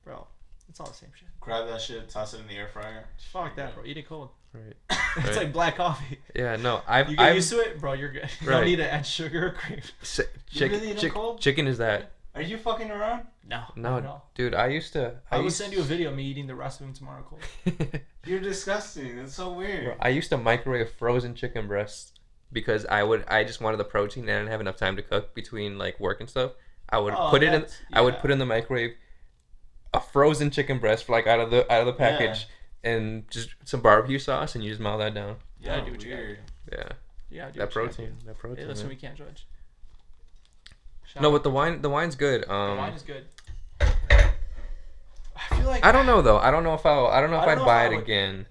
Bro, it's all the same shit. Grab that shit, toss it in the air fryer. Fuck that, bro. Eat it cold. Right. It's like black coffee. Yeah, no. You get used to it, bro. You're good. You don't need to add sugar or cream. Chicken is that. Are you fucking around? No. Dude, I used to... I will send you a video of me eating the rest of them tomorrow cold. You're disgusting. That's so weird. Bro, I used to microwave frozen chicken breasts. Because I just wanted the protein and I didn't have enough time to cook between like work and stuff. I would put in the microwave a frozen chicken breast like out of the package and just some barbecue sauce and you just melt that down. Yeah, do what you gotta do. Yeah. Yeah, do that protein. Hey, listen, we can't judge. But the wine's good. The wine is good. I feel like I don't know though. I don't know if I'd buy it again.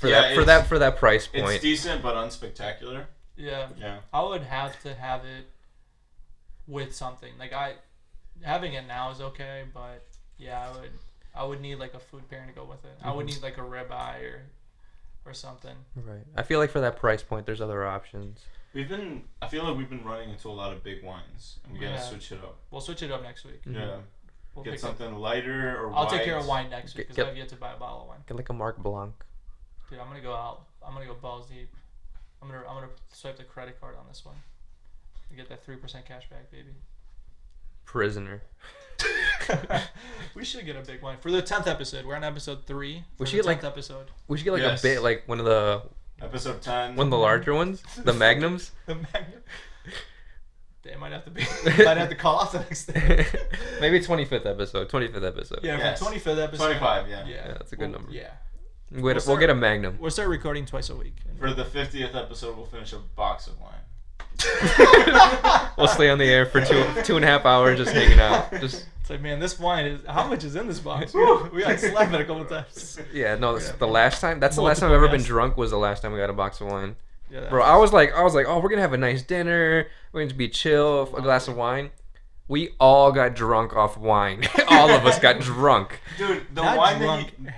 For that price point. It's decent but unspectacular. Yeah. I would have to have it with something. Like having it now is okay, but yeah, I would need like a food pairing to go with it. Mm-hmm. I would need like a ribeye or something. Right. I feel like for that price point there's other options. I feel like we've been running into a lot of big wines and we gotta switch it up. We'll switch it up next week. Mm-hmm. Yeah. We'll get something lighter or I'll take care of wine next week because I've yet to buy a bottle of wine. Get like a Marc Blanc. Dude, I'm going to go out. I'm going to go balls deep. I'm gonna swipe the credit card on this one. And get that 3% cash back, baby. Prisoner. We should get a big one. For the 10th episode. We're on episode 3. We should get like a bit, like one of the... Episode 10. One of the larger ones. The Magnums. They might have to be. Might have to call off the next day. Maybe 25th episode. 25th episode. Yeah, yes. 25th episode. 25. Yeah. Yeah, that's a good number. Yeah. We'll get a magnum. We'll start recording twice a week. For the 50th episode, we'll finish a box of wine. We'll stay on the air for two and a half hours just hanging out. Just it's like, man, this wine is how much is in this box? We got slapped it a couple times. Yeah, no, yeah. The last time. That's the last time I've ever been drunk. Was the last time we got a box of wine. Yeah, bro, I was like, oh, we're gonna have a nice dinner. We're gonna be chill. A glass of wine. We all got drunk off wine. All of us got drunk. Dude, the not wine drunk, that you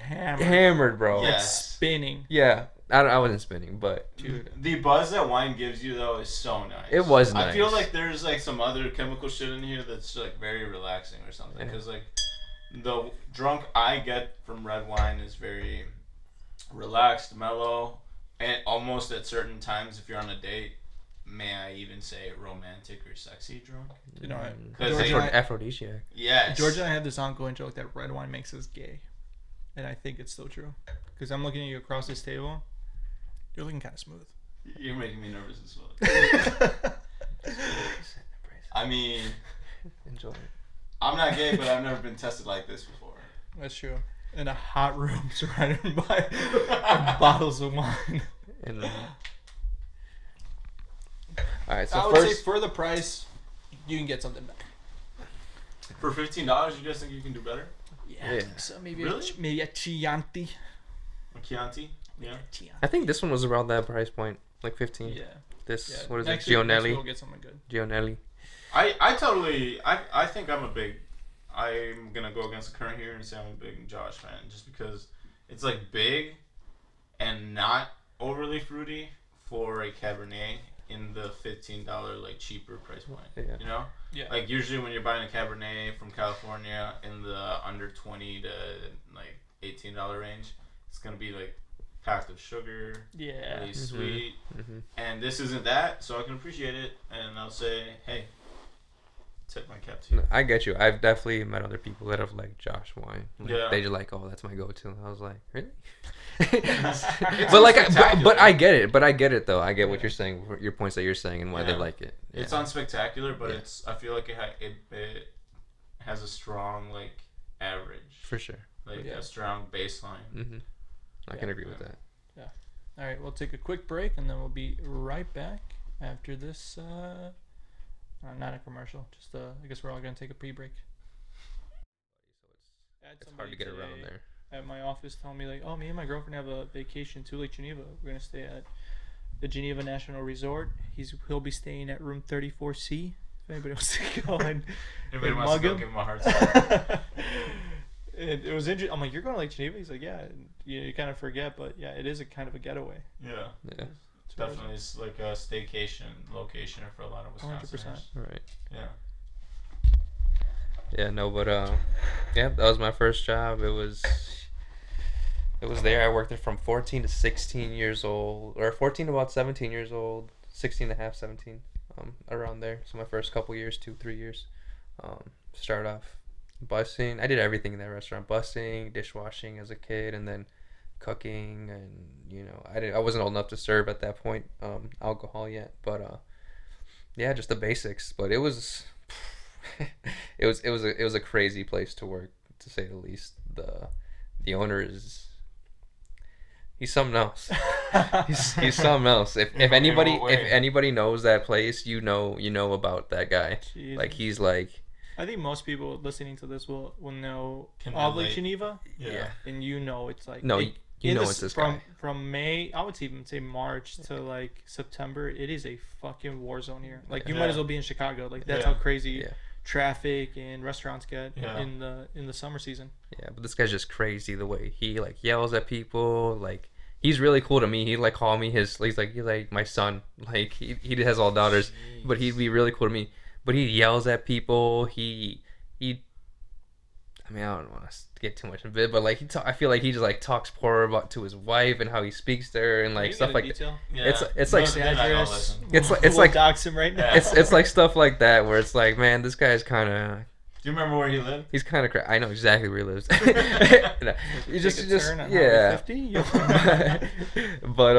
hammered, bro. Yeah, like spinning. Yeah. I wasn't spinning, but dude, the buzz that wine gives you though is so nice. It was nice. I feel like there's like some other chemical shit in here that's like very relaxing or something. Because like the drunk I get from red wine is very relaxed, mellow, and almost at certain times if you're on a date, may I even say romantic or sexy drunk? You know, because it's an aphrodisiac. Yes. George and I have this ongoing joke that red wine makes us gay, and I think it's still true. Because I'm looking at you across this table. You're looking kind of smooth. You're making me nervous as well. I mean, enjoy it. I'm not gay, but I've never been tested like this before. That's true. In a hot room surrounded by bottles of wine. And, all right, so I would say for the price, you can get something better. For $15, you guys think you can do better? Yeah. I think so. Maybe really? Maybe a Chianti. A Chianti? Yeah. I think this one was around that price point, like 15. Yeah. This what is it? Gionelli. We'll get something good. Gionelli. I'm gonna go against the current here and say I'm a big Josh fan just because it's like big and not overly fruity for a Cabernet in the $15 like cheaper price point. Yeah. You know? Yeah. Like usually when you're buying a Cabernet from California in the under $20 to like $18 range, it's gonna be like packed of sugar, really sweet, and this isn't that, so I can appreciate it, and I'll say, hey, tip my cap to you. No, I get you. I've definitely met other people that have like Josh wine. Like, yeah. They just like, oh, that's my go-to. And I was like, really? but I get it. But I get it though. I get what you're saying, your points that you're saying, and why they like it. Yeah. It's unspectacular, but it's. I feel like it has a strong like average for sure, like a strong baseline. Mm-hmm. I can agree with that. Yeah. All right, we'll take a quick break, and then we'll be right back after this. Not a commercial, just I guess we're all going to take a pre-break. It's hard to get around there. At my office telling me, like, oh, me and my girlfriend have a vacation to Lake Geneva. We're going to stay at the Geneva National Resort. He'll be staying at room 34C. If anybody wants to go and wants to go, give him a hard time. It was interesting. I'm like, you're going to Lake Geneva? He's like, yeah. And you kind of forget, but yeah, it is kind of a getaway. Yeah. It's definitely it's like a staycation location for a lot of Wisconsiners. 100%. Right. Yeah. Yeah, no, but that was my first job. It was there. I worked there from 14 to 16 years old, or 14 to about 17 years old, 16 and a half, 17, around there. So my first couple years, 2-3 years, start off. Busing. I did everything in that restaurant. Busing, dishwashing as a kid, and then cooking, and you know, I wasn't old enough to serve at that point, alcohol yet, but just the basics. But it was it was a crazy place to work, to say the least. The owner is he's something else. he's something else. If anybody knows that place, you know about that guy. Jesus. Like he's like. I think most people listening to this will know of Lake Geneva. Yeah. And you know it's like... No, it's this guy. From May, I would even say March to like September, it is a fucking war zone here. Like you might as well be in Chicago. Like that's how crazy traffic and restaurants get in the summer season. Yeah, but this guy's just crazy the way he like yells at people. Like he's really cool to me. He'd like call me he's like my son. Like he has all daughters. Jeez. But he'd be really cool to me. But he yells at people. I don't want to get too much into it, but like I feel like he just like talks poor about to his wife and how he speaks to her and like stuff like that. Yeah. It's like address. It's like dox him right now. It's like stuff like that where it's like, man, this guy's kind of. Do you remember where he lived? He's kind of I know exactly where he lives. No, you just yeah. 50? But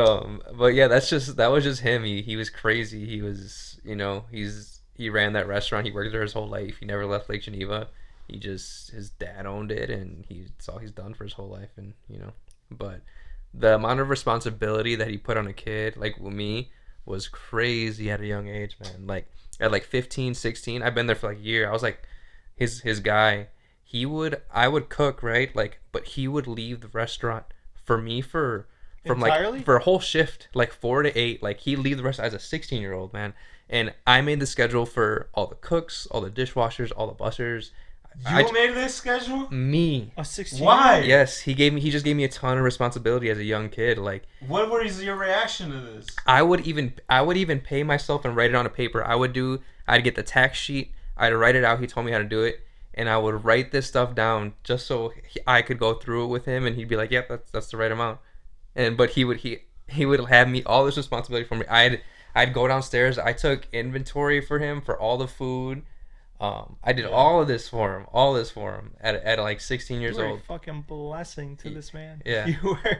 yeah, that was just him. He was crazy. He was, you know, he's. He ran that restaurant. He worked there his whole life. He never left Lake Geneva. He just, his dad owned it, and it's all he's done for his whole life. And, you know, but the amount of responsibility that he put on a kid, like with me, was crazy at a young age, man. Like at like 15, 16, I've been there for like a year. I was like his guy. I would cook, right? Like, but he would leave the restaurant for me for a whole shift, like 4 to 8. Like he'd leave the restaurant as a 16-year-old, man. And I made the schedule for all the cooks, all the dishwashers, all the bussers. You made this schedule? Me. A 16-year-old? Why? Yes, he just gave me a ton of responsibility as a young kid. Like, what was your reaction to this? I would even pay myself and write it on a paper. I'd get the tax sheet, I'd write it out, he told me how to do it, and I would write this stuff down just so I could go through it with him, and he'd be like, "Yep, yeah, that's the right amount." And but he would have me all this responsibility for me. I'd go downstairs. I took inventory for him for all the food. I did all of this for him at like 16 years old. You were a fucking blessing to this man. Yeah.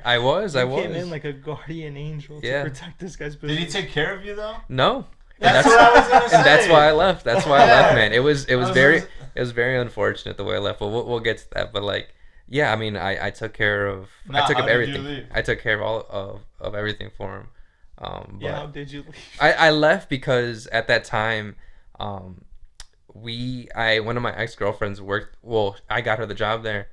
I was. You came in like a guardian angel to protect this guy's business. Did he take care of you though? No. That's what I was going to say. And that's why I left. That's why I left, man. It was very unfortunate the way I left. But we'll get to that. But like, yeah, I mean, I took care of all of everything for him. How did you leave? I left because at that time, one of my ex-girlfriends worked. Well, I got her the job there,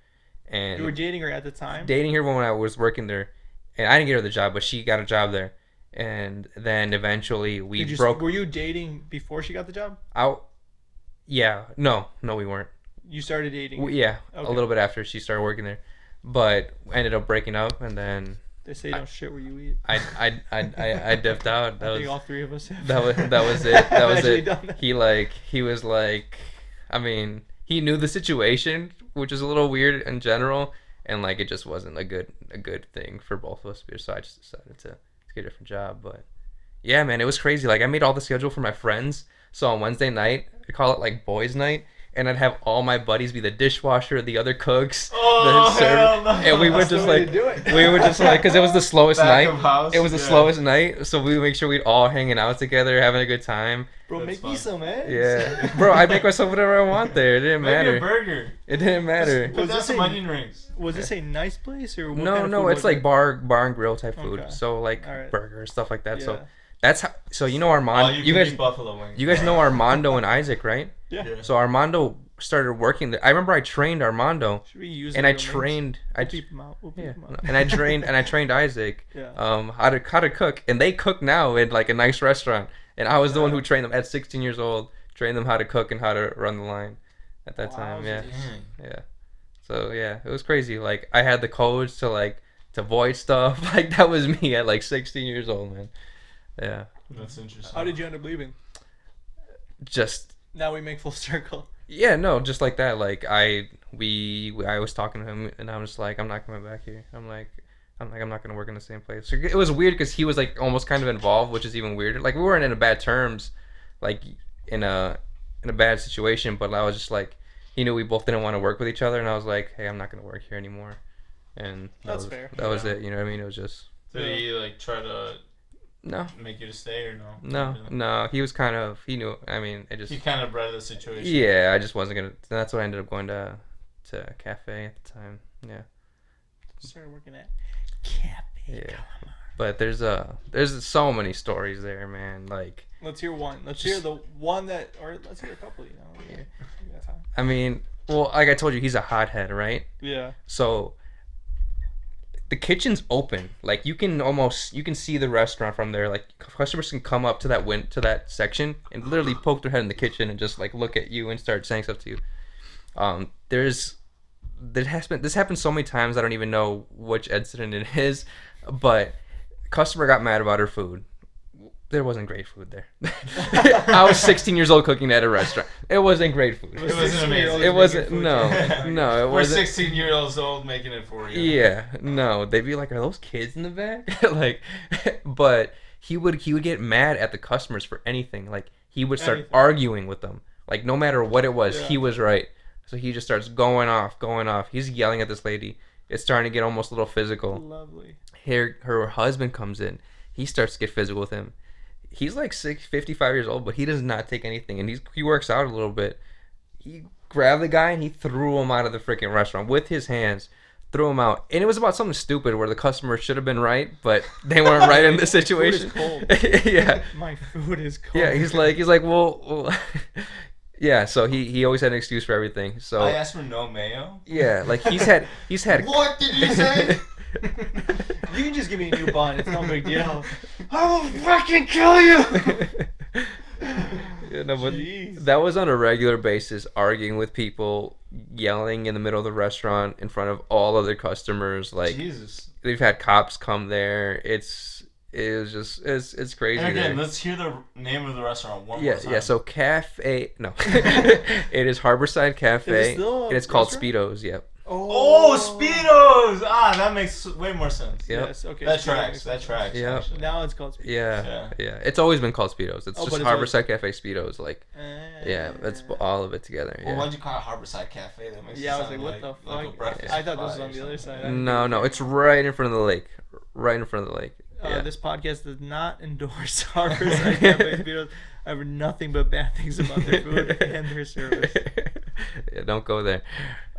and you were dating her at the time. Dating her when I was working there, and I didn't get her the job, but she got a job there, and then eventually we broke. Were you dating before she got the job? No, we weren't. You started dating. A little bit after she started working there, but ended up breaking up, and then. They say don't shit where you eat. I dipped out. I think all three of us have. That was it. That was it. That. He was like, I mean, he knew the situation, which is a little weird in general, and like it just wasn't a good thing for both of us. So I just decided to get a different job. But yeah, man, it was crazy. Like I made all the schedule for my friends. So on Wednesday night, I call it like boys' night. And I'd have all my buddies be the dishwasher, the other cooks, the server, no. And we would just because it was the slowest night. It was the slowest night, so we would make sure we'd all hanging out together, having a good time. Bro, make me some eggs. Yeah, bro, I make myself whatever I want there. It didn't matter. Maybe a burger. It didn't matter. Was this some onion rings? Was this a nice place or what? No, it's like bar and grill type food. Okay. So like burgers, stuff like that. Yeah. So. That's how. So you know Armando. You guys know Armando and Isaac, right? Yeah. So Armando started working there. I remember I trained Armando. Should we use? And I trained. And I trained Isaac. Yeah. How to cook, and they cook now in like a nice restaurant. And I was the one who trained them at 16 years old. Trained them how to cook and how to run the line. At that time, yeah. Yeah. So yeah, it was crazy. Like I had the codes to avoid stuff. Like that was me at like 16 years old, man. Yeah, that's interesting. How did you end up leaving? Just now we make full circle. Yeah, no, just like that. Like I was talking to him, and I was like, I'm not coming back here. I'm like, I'm not gonna work in the same place. It was weird because he was like almost kind of involved, which is even weirder. Like we weren't in a bad terms, like in a bad situation, but I was just like, he knew we both didn't want to work with each other, and I was like, hey, I'm not gonna work here anymore. And that's fair. That was it. You know what I mean? It was just. Did he like try to? No. Make you to stay or no? No. He was kind of. He knew. I mean, it just. He kind of bred the situation. Yeah, I just wasn't gonna. That's what I ended up going to a cafe at the time. Yeah. Started working at cafe. Yeah. But there's so many stories there, man. Like. Let's hear one. Let's hear a couple. You know. Yeah. Yeah. I mean, well, like I told you, he's a hothead, right? Yeah. So. The kitchen's open, like you can see the restaurant from there. Like customers can come up to that section and literally poke their head in the kitchen and just like look at you and start saying stuff to you. This happened so many times I don't even know which incident it is, but a customer got mad about her food. There wasn't great food there. I was 16 years old cooking at a restaurant. It wasn't great food. It wasn't amazing. It wasn't. No. It wasn't. We're 16 years old making it for you. Yeah. No. They'd be like, "Are those kids in the back?" Like, but he would get mad at the customers for anything. Like he would start arguing with them. Like no matter what it was, he was right. So he just starts going off. He's yelling at this lady. It's starting to get almost a little physical. Lovely. Her husband comes in. He starts to get physical with him. he's like 55 years old, but he does not take anything, and he works out a little bit. He grabbed the guy and he threw him out of the freaking restaurant with his hands. Threw him out, and it was about something stupid where the customer should have been right, but they weren't right in this situation. My food is cold. Yeah, my food is cold. Yeah, he's like, well, yeah. So he always had an excuse for everything. So I asked for no mayo. Yeah, like he's had. What did you say? You can just give me a new bun. It's no big deal. I will fucking kill you. Yeah, no, but that was on a regular basis, arguing with people, yelling in the middle of the restaurant in front of all other customers. Like, Jesus. They've had cops come there. It's crazy. And again, let's hear the name of the restaurant one more time. Yeah, so Cafe... No. It is Harborside Cafe. It's called Speedos, yep. Oh, Speedos! Ah, that makes way more sense. Yep. Yes, okay. That tracks. Yep. Now it's called Speedos. Yeah. It's always been called Speedos. It's just Harborside Cafe Speedos. Like, yeah, that's all of it together. Well, why'd you call it Harborside Cafe? That makes sense. Yeah, I was like, what the fuck? Like I thought this was on the other side. No, it's right in front of the lake. This podcast does not endorse Harborside Cafe Speedos. I heard nothing but bad things about their food and their service. Yeah, don't go there.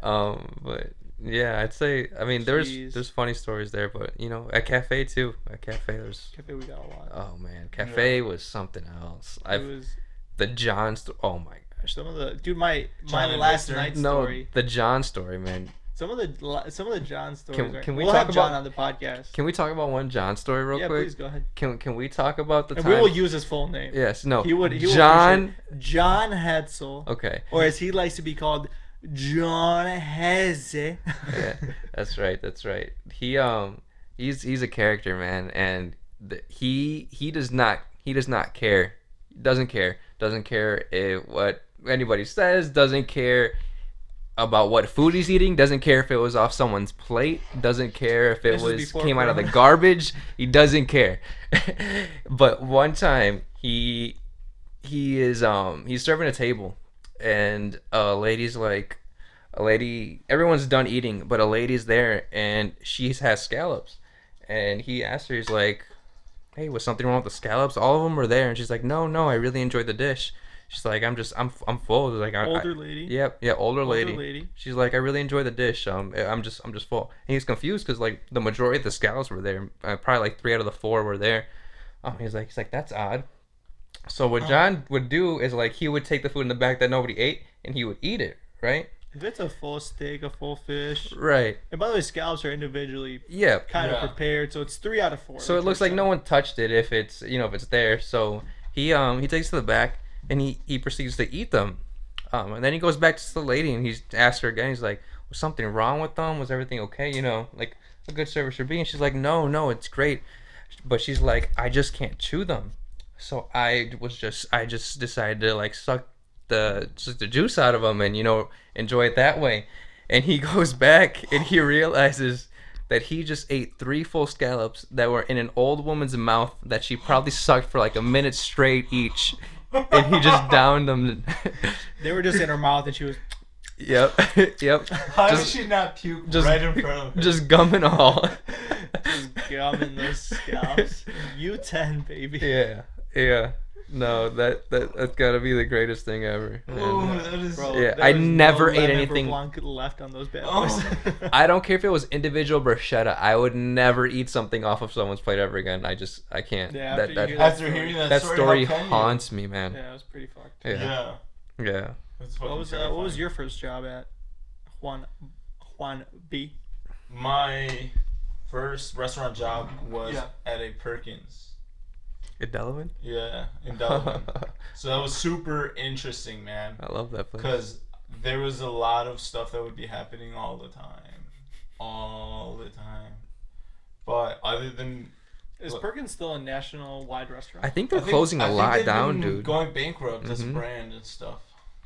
But yeah, I'd say, I mean, there's funny stories there, but you know, at cafe we got a lot. Oh man, cafe was something else. The John story. Oh my gosh, some of the dude, my last night story. No, the John story, man. Some of the John stories. Can we talk about John on the podcast? Can we talk about one John story real quick? Yeah, please go ahead. Can we talk about the time? And we will use his full name. Yes. No. John Hetzel. Okay. Or as he likes to be called, John Hetzel. Yeah, that's right. He he's a character, man, and he does not care. Doesn't care if what anybody says. Doesn't care about what food he's eating, doesn't care if it was off someone's plate, doesn't care if it came out of the garbage, he doesn't care. But one time he's serving a table, and everyone's done eating, but a lady's there and she has scallops, and he asked her, he's like, hey, was something wrong with the scallops? All of them were there, and she's like, no, I really enjoyed the dish. She's like, I'm full. Like, older lady. Yeah, older lady. She's like, I really enjoy the dish. I'm just full. And he's confused because like the majority of the scallops were there. Probably like 3 out of the 4 were there. He's like, that's odd. So what John would do is like he would take the food in the back that nobody ate and he would eat it, right? If it's a full steak, a full fish. Right. And by the way, scallops are individually kind of prepared, so it's 3 out of 4. So it looks like no one touched it if it's there. So he takes to the back. And he proceeds to eat them. And then he goes back to the lady and he asks her again. He's like, was something wrong with them? Was everything okay? You know, like a good service should be. And she's like, no, it's great. But she's like, I just can't chew them. So I just decided to like suck the juice out of them and, you know, enjoy it that way. And he goes back and he realizes that he just ate 3 full scallops that were in an old woman's mouth that she probably sucked for like a minute straight each. And he just downed them. They were just in her mouth, and she was... Yep. How did she not puke right in front of her? Just gum and all. Just gum in those scallops. U10, baby. Yeah. No, that's gotta be the greatest thing ever. Oh, that is... Bro, yeah, I never ate anything... Blanc left on those bad boys. I don't care if it was individual bruschetta. I would never eat something off of someone's plate ever again. I can't. Yeah, after hearing that story haunts me, man. Yeah, it was pretty fucked. Yeah. What was your first job at Juan B? My first restaurant job was at a Perkins. In Delavan? Yeah, in Delavan. So that was super interesting, man. I love that place. Because there was a lot of stuff that would be happening all the time. But other than... Is Perkins still a national-wide restaurant? I think they're closing a lot down, dude. Going bankrupt, this brand and stuff.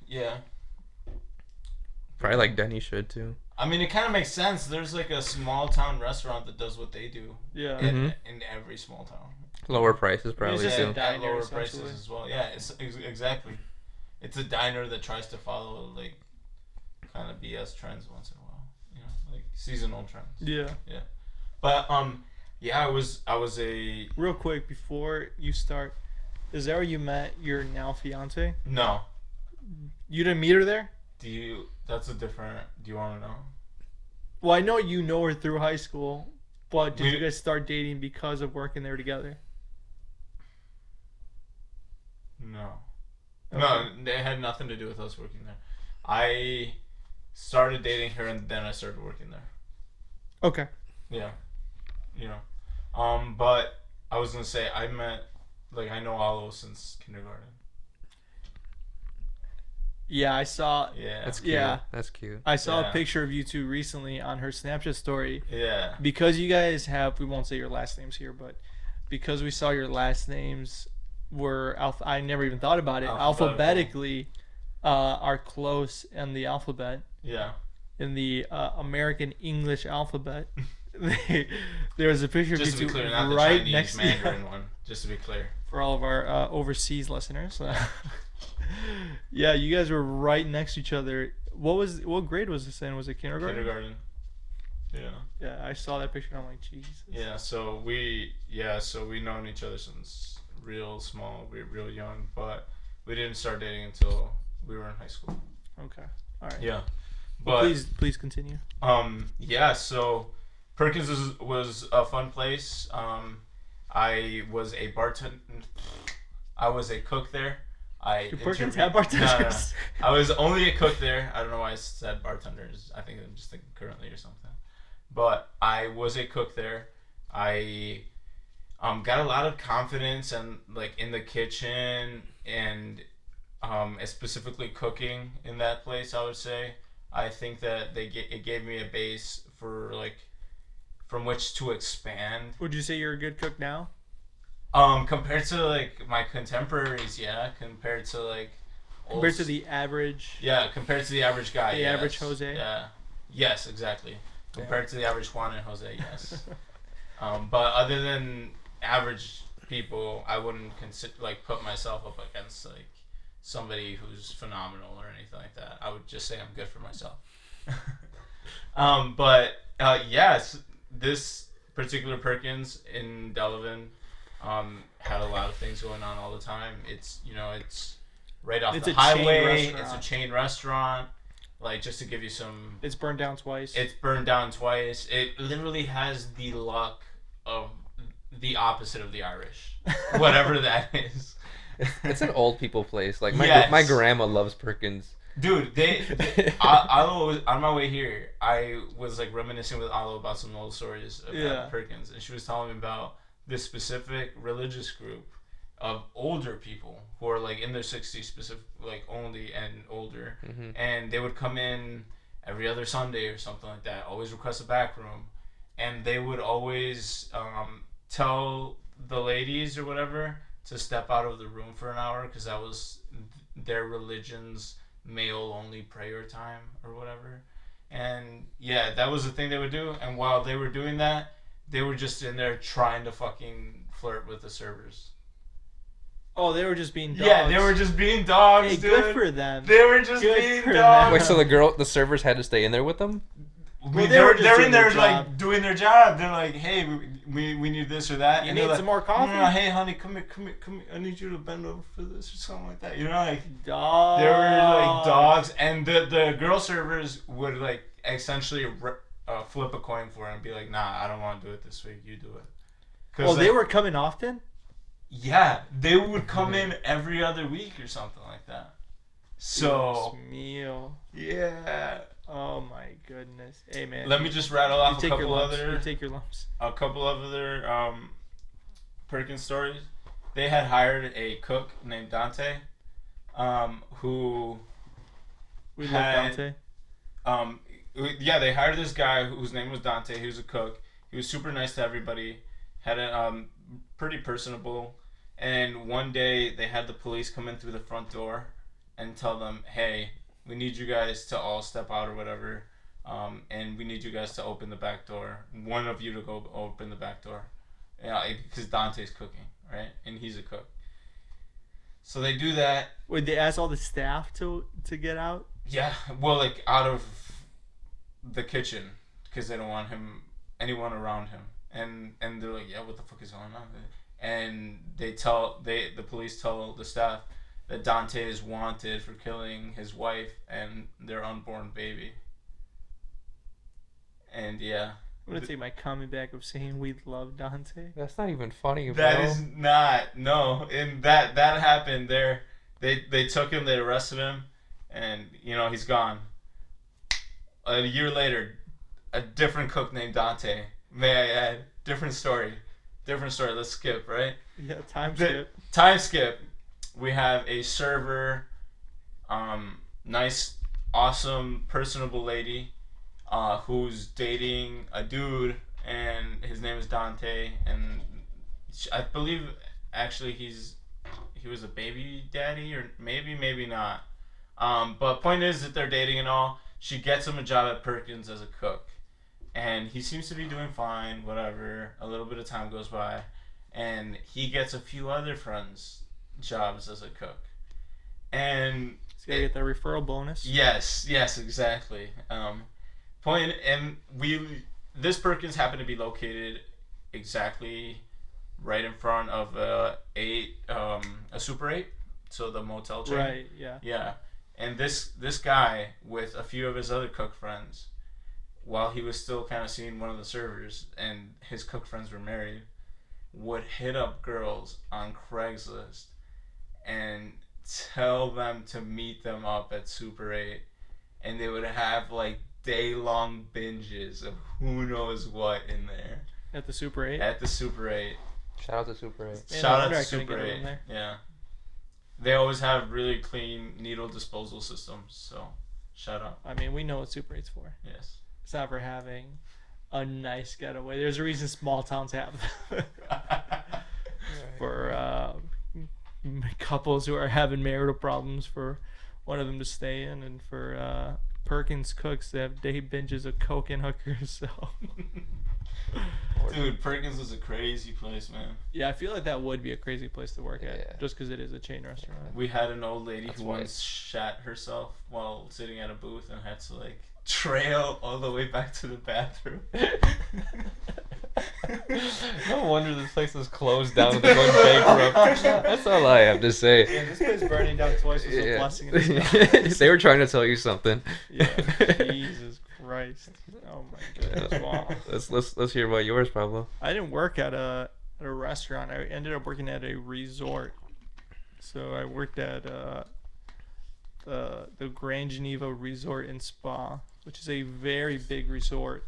Yeah. Probably like Denny should, too. I mean, it kind of makes sense. There's like a small-town restaurant that does what they do. Yeah. In every small town. Lower prices, probably. It's just a diner, lower prices as well. Yeah, exactly. It's a diner that tries to follow like kind of BS trends once in a while, you know, like seasonal trends. Yeah. But I was a... Real quick before you start, Is that where you met your now fiance? No. You didn't meet her there? That's a different... Do you want to know? Well, I know you know her through high school, but did you guys start dating because of working there together? No. Okay. No, it had nothing to do with us working there. I started dating her and then I started working there. Okay. Yeah. You know. But I was going to say, I met... Like, I know Alo since kindergarten. Yeah, I saw... Yeah. That's cute. Yeah. That's cute. I saw a picture of you two recently on her Snapchat story. Yeah. Because you guys have... We won't say your last names here, but because we saw your last names were... I never even thought about it. Alphabetically are close in the alphabet. Yeah. In the American English alphabet. There was a picture just of you two clear, not right the Chinese next Mandarin to one. Just to be clear. For all of our overseas listeners. Yeah, you guys were right next to each other. What grade was this in? Was it kindergarten? Kindergarten. Yeah. Yeah, I saw that picture and I'm like, Jesus. Yeah, so we've known each other since real small, we were real young, but we didn't start dating until we were in high school. Okay. All right. Yeah. But well, please continue. Yeah, so Perkins was a fun place. I was a bartender. I was a cook there. Do Perkins have bartenders? No. I was only a cook there. I don't know why I said bartenders. I think I'm just thinking currently or something. But I was a cook there. I got a lot of confidence and like in the kitchen and specifically cooking in that place. I would say I think that it gave me a base for like. From which to expand. Would you say you're a good cook now? Compared to like my contemporaries, yeah. Compared to like compared to the average. Yeah, compared to the average guy. The average Jose. Yeah. Yes, exactly. Compared to the average Juan and Jose, yes. But other than average people, I wouldn't consider like put myself up against like somebody who's phenomenal or anything like that. I would just say I'm good for myself. Yes. This particular Perkins in Delavan had a lot of things going on all the time. It's right off the highway. It's a chain restaurant. Like, just to give you some... It's burned down twice. It literally has the luck of the opposite of the Irish. Whatever that is. It's an old people place. Like, my grandma loves Perkins. Dude, on my way here, I was like reminiscing with Alo about some old stories about Perkins, and she was telling me about this specific religious group of older people who are like in their 60s, specific like only and older, mm-hmm. and they would come in every other Sunday or something like that. Always request a back room, and they would always tell the ladies or whatever to step out of the room for an hour because that was their religion's male-only prayer time or whatever. And yeah, that was the thing they would do. And while they were doing that, they were just in there trying to fucking flirt with the servers. Oh, they were just being dogs. Yeah, they were just being dogs, dude. Good for them. They were just being dogs. Wait, so the servers had to stay in there with them? Well, they're in there like doing their job. They're like, hey, we need this or that. You need some more coffee. Hey, honey, come here. I need you to bend over for this or something like that. You know, like dogs. They were like dogs, and the girl servers would like essentially flip a coin for it and be like, nah, I don't want to do it this week. You do it. Well, they were coming often. Yeah, they would come in every other week or something like that. So meal. Yeah. Oh my goodness. Hey man. Let me just rattle off a couple of other Perkins stories. They had hired a cook named Dante who we love Dante. They hired this guy whose name was Dante. He was a cook. He was super nice to everybody. Had a pretty personable. And one day they had the police come in through the front door and tell them, "Hey, we need you guys to all step out or whatever, and we need you guys to open the back door. One of you to go open the back door." Yeah, because Dante's cooking, right? And he's a cook. So they do that. Wait, they ask all the staff to get out? Yeah, well, like out of the kitchen because they don't want anyone around him. And they're like, yeah, what the fuck is going on? and the police tell the staff that Dante is wanted for killing his wife and their unborn baby. And yeah. I'm gonna take my comment back of saying we love Dante. That's not even funny, bro. That is not. No, and that happened there. They took him. They arrested him, and you know he's gone. A year later, a different cook named Dante. May I add, different story. Let's skip, right? Yeah, time skip. We have a server, nice, awesome, personable lady. Who's dating a dude, and his name is Dante, and I believe actually he was a baby daddy, or maybe not. But point is that they're dating and all. She gets him a job at Perkins as a cook, and he seems to be doing fine. Whatever. A little bit of time goes by, and he gets a few other friends' jobs as a cook, and he's gonna get that referral bonus. Yes, exactly. This Perkins happened to be located exactly right in front of a Super 8, so the motel chain. Right. Yeah. Yeah, and this guy with a few of his other cook friends, while he was still kind of seeing one of the servers, and his cook friends were married, would hit up girls on Craigslist, and tell them to meet them up at Super 8, and they would have like day-long binges of who knows what in there. At the Super 8? At the Super 8. Shout out to Super 8. Yeah. They always have really clean needle disposal systems, so shout out. I mean, we know what Super 8's for. Yes. It's not for having a nice getaway. There's a reason small towns have them. For couples who are having marital problems, for one of them to stay in, and for... Perkins cooks that have day binges of coke and hookers. So, dude, Perkins is a crazy place, man. Yeah, I feel like that would be a crazy place to work at, just because it is a chain restaurant. Yeah. We had an old lady who once shat herself while sitting at a booth and had to like trail all the way back to the bathroom. No wonder this place is closed down and going bankrupt. That's all I have to say. Yeah, this place burning down twice was a blessing in disguise. They were trying to tell you something. Yeah, Jesus Christ. Oh my goodness. Yeah. Wow. Let's hear about yours, Pablo. I didn't work at a restaurant. I ended up working at a resort. So I worked at the Grand Geneva Resort and Spa, which is a very big resort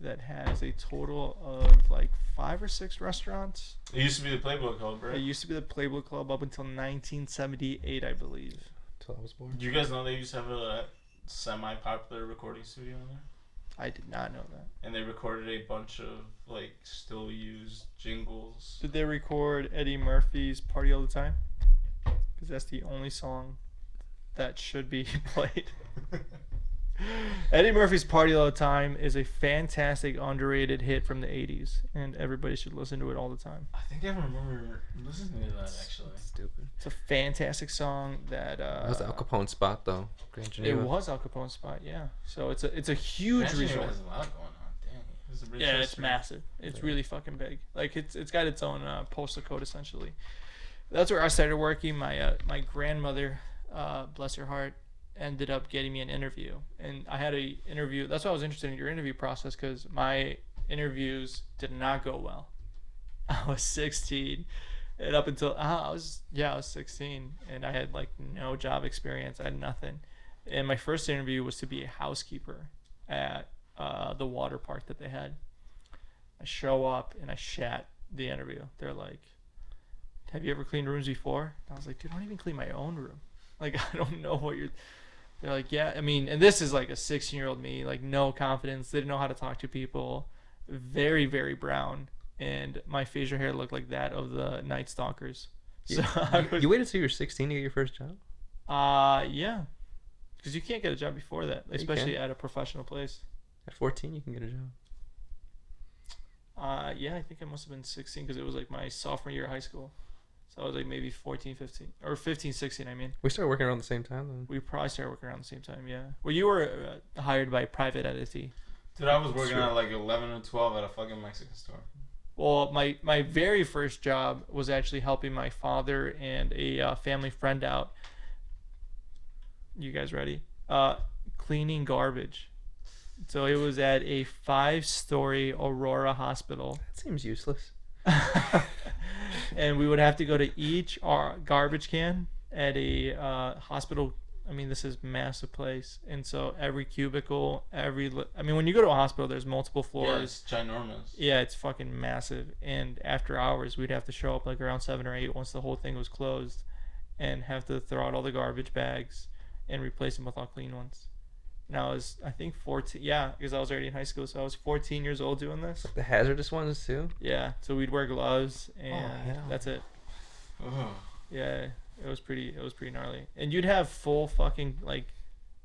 that has a total of like 5 or 6 restaurants. It used to be the Playboy Club, right? It used to be the Playboy Club up until 1978, I believe. Until I was born. Do you guys know they used to have a semi-popular recording studio in there? I did not know that. And they recorded a bunch of like still used jingles. Did they record Eddie Murphy's Party All the Time? Because that's the only song that should be played. Eddie Murphy's Party All the Time is a fantastic underrated hit from the 80s, and everybody should listen to it all the time. I think I remember listening to that, actually. Stupid. It's a fantastic song that... That was Al Capone's spot, though. Grand Geneva. It was Al Capone's spot, yeah. So it's a huge resort. Has a lot going on. Dang. It's massive. It's really fucking big. Like, it's got its own postal code, essentially. That's where I started working. My grandmother, bless her heart, ended up getting me an interview, and I had a interview. That's why I was interested in your interview process, because my interviews did not go well. I was 16, and up until I was 16, and I had like no job experience. I had nothing, and my first interview was to be a housekeeper at the water park that they had. I show up and I shat the interview. They're like, "Have you ever cleaned rooms before?" And I was like, "Dude, I don't even clean my own room. Like, I don't know what you're." They're like, yeah, I mean, and this is like a 16-year-old me, like no confidence, didn't know how to talk to people, very, very brown, and my facial hair looked like that of the Night Stalkers. So you waited until you were 16 to get your first job? Yeah, because you can't get a job before that, especially at a professional place. At 14, you can get a job. Yeah, I think I must have been 16 because it was like my sophomore year of high school. So I was like maybe 14, 15, or 15, 16, I mean. We started working around the same time, then. We probably started working around the same time, yeah. Well, you were hired by private entity. Dude, I was working at like 11 or 12 at a fucking Mexican store. Well, my very first job was actually helping my father and a family friend out. You guys ready? Cleaning garbage. So it was at a 5-story Aurora hospital. That seems useless. And we would have to go to each garbage can at a hospital. I mean, this is a massive place. And so every cubicle, when you go to a hospital, there's multiple floors. Yeah, it's ginormous. Yeah, it's fucking massive. And after hours, we'd have to show up like around 7 or 8 once the whole thing was closed and have to throw out all the garbage bags and replace them with all clean ones. And I was, I think, 14. Yeah, because I was already in high school, so I was 14 years old doing this. The hazardous ones, too? Yeah, so we'd wear gloves, and that's it. Ugh. Yeah. It was pretty gnarly. And you'd have full fucking, like,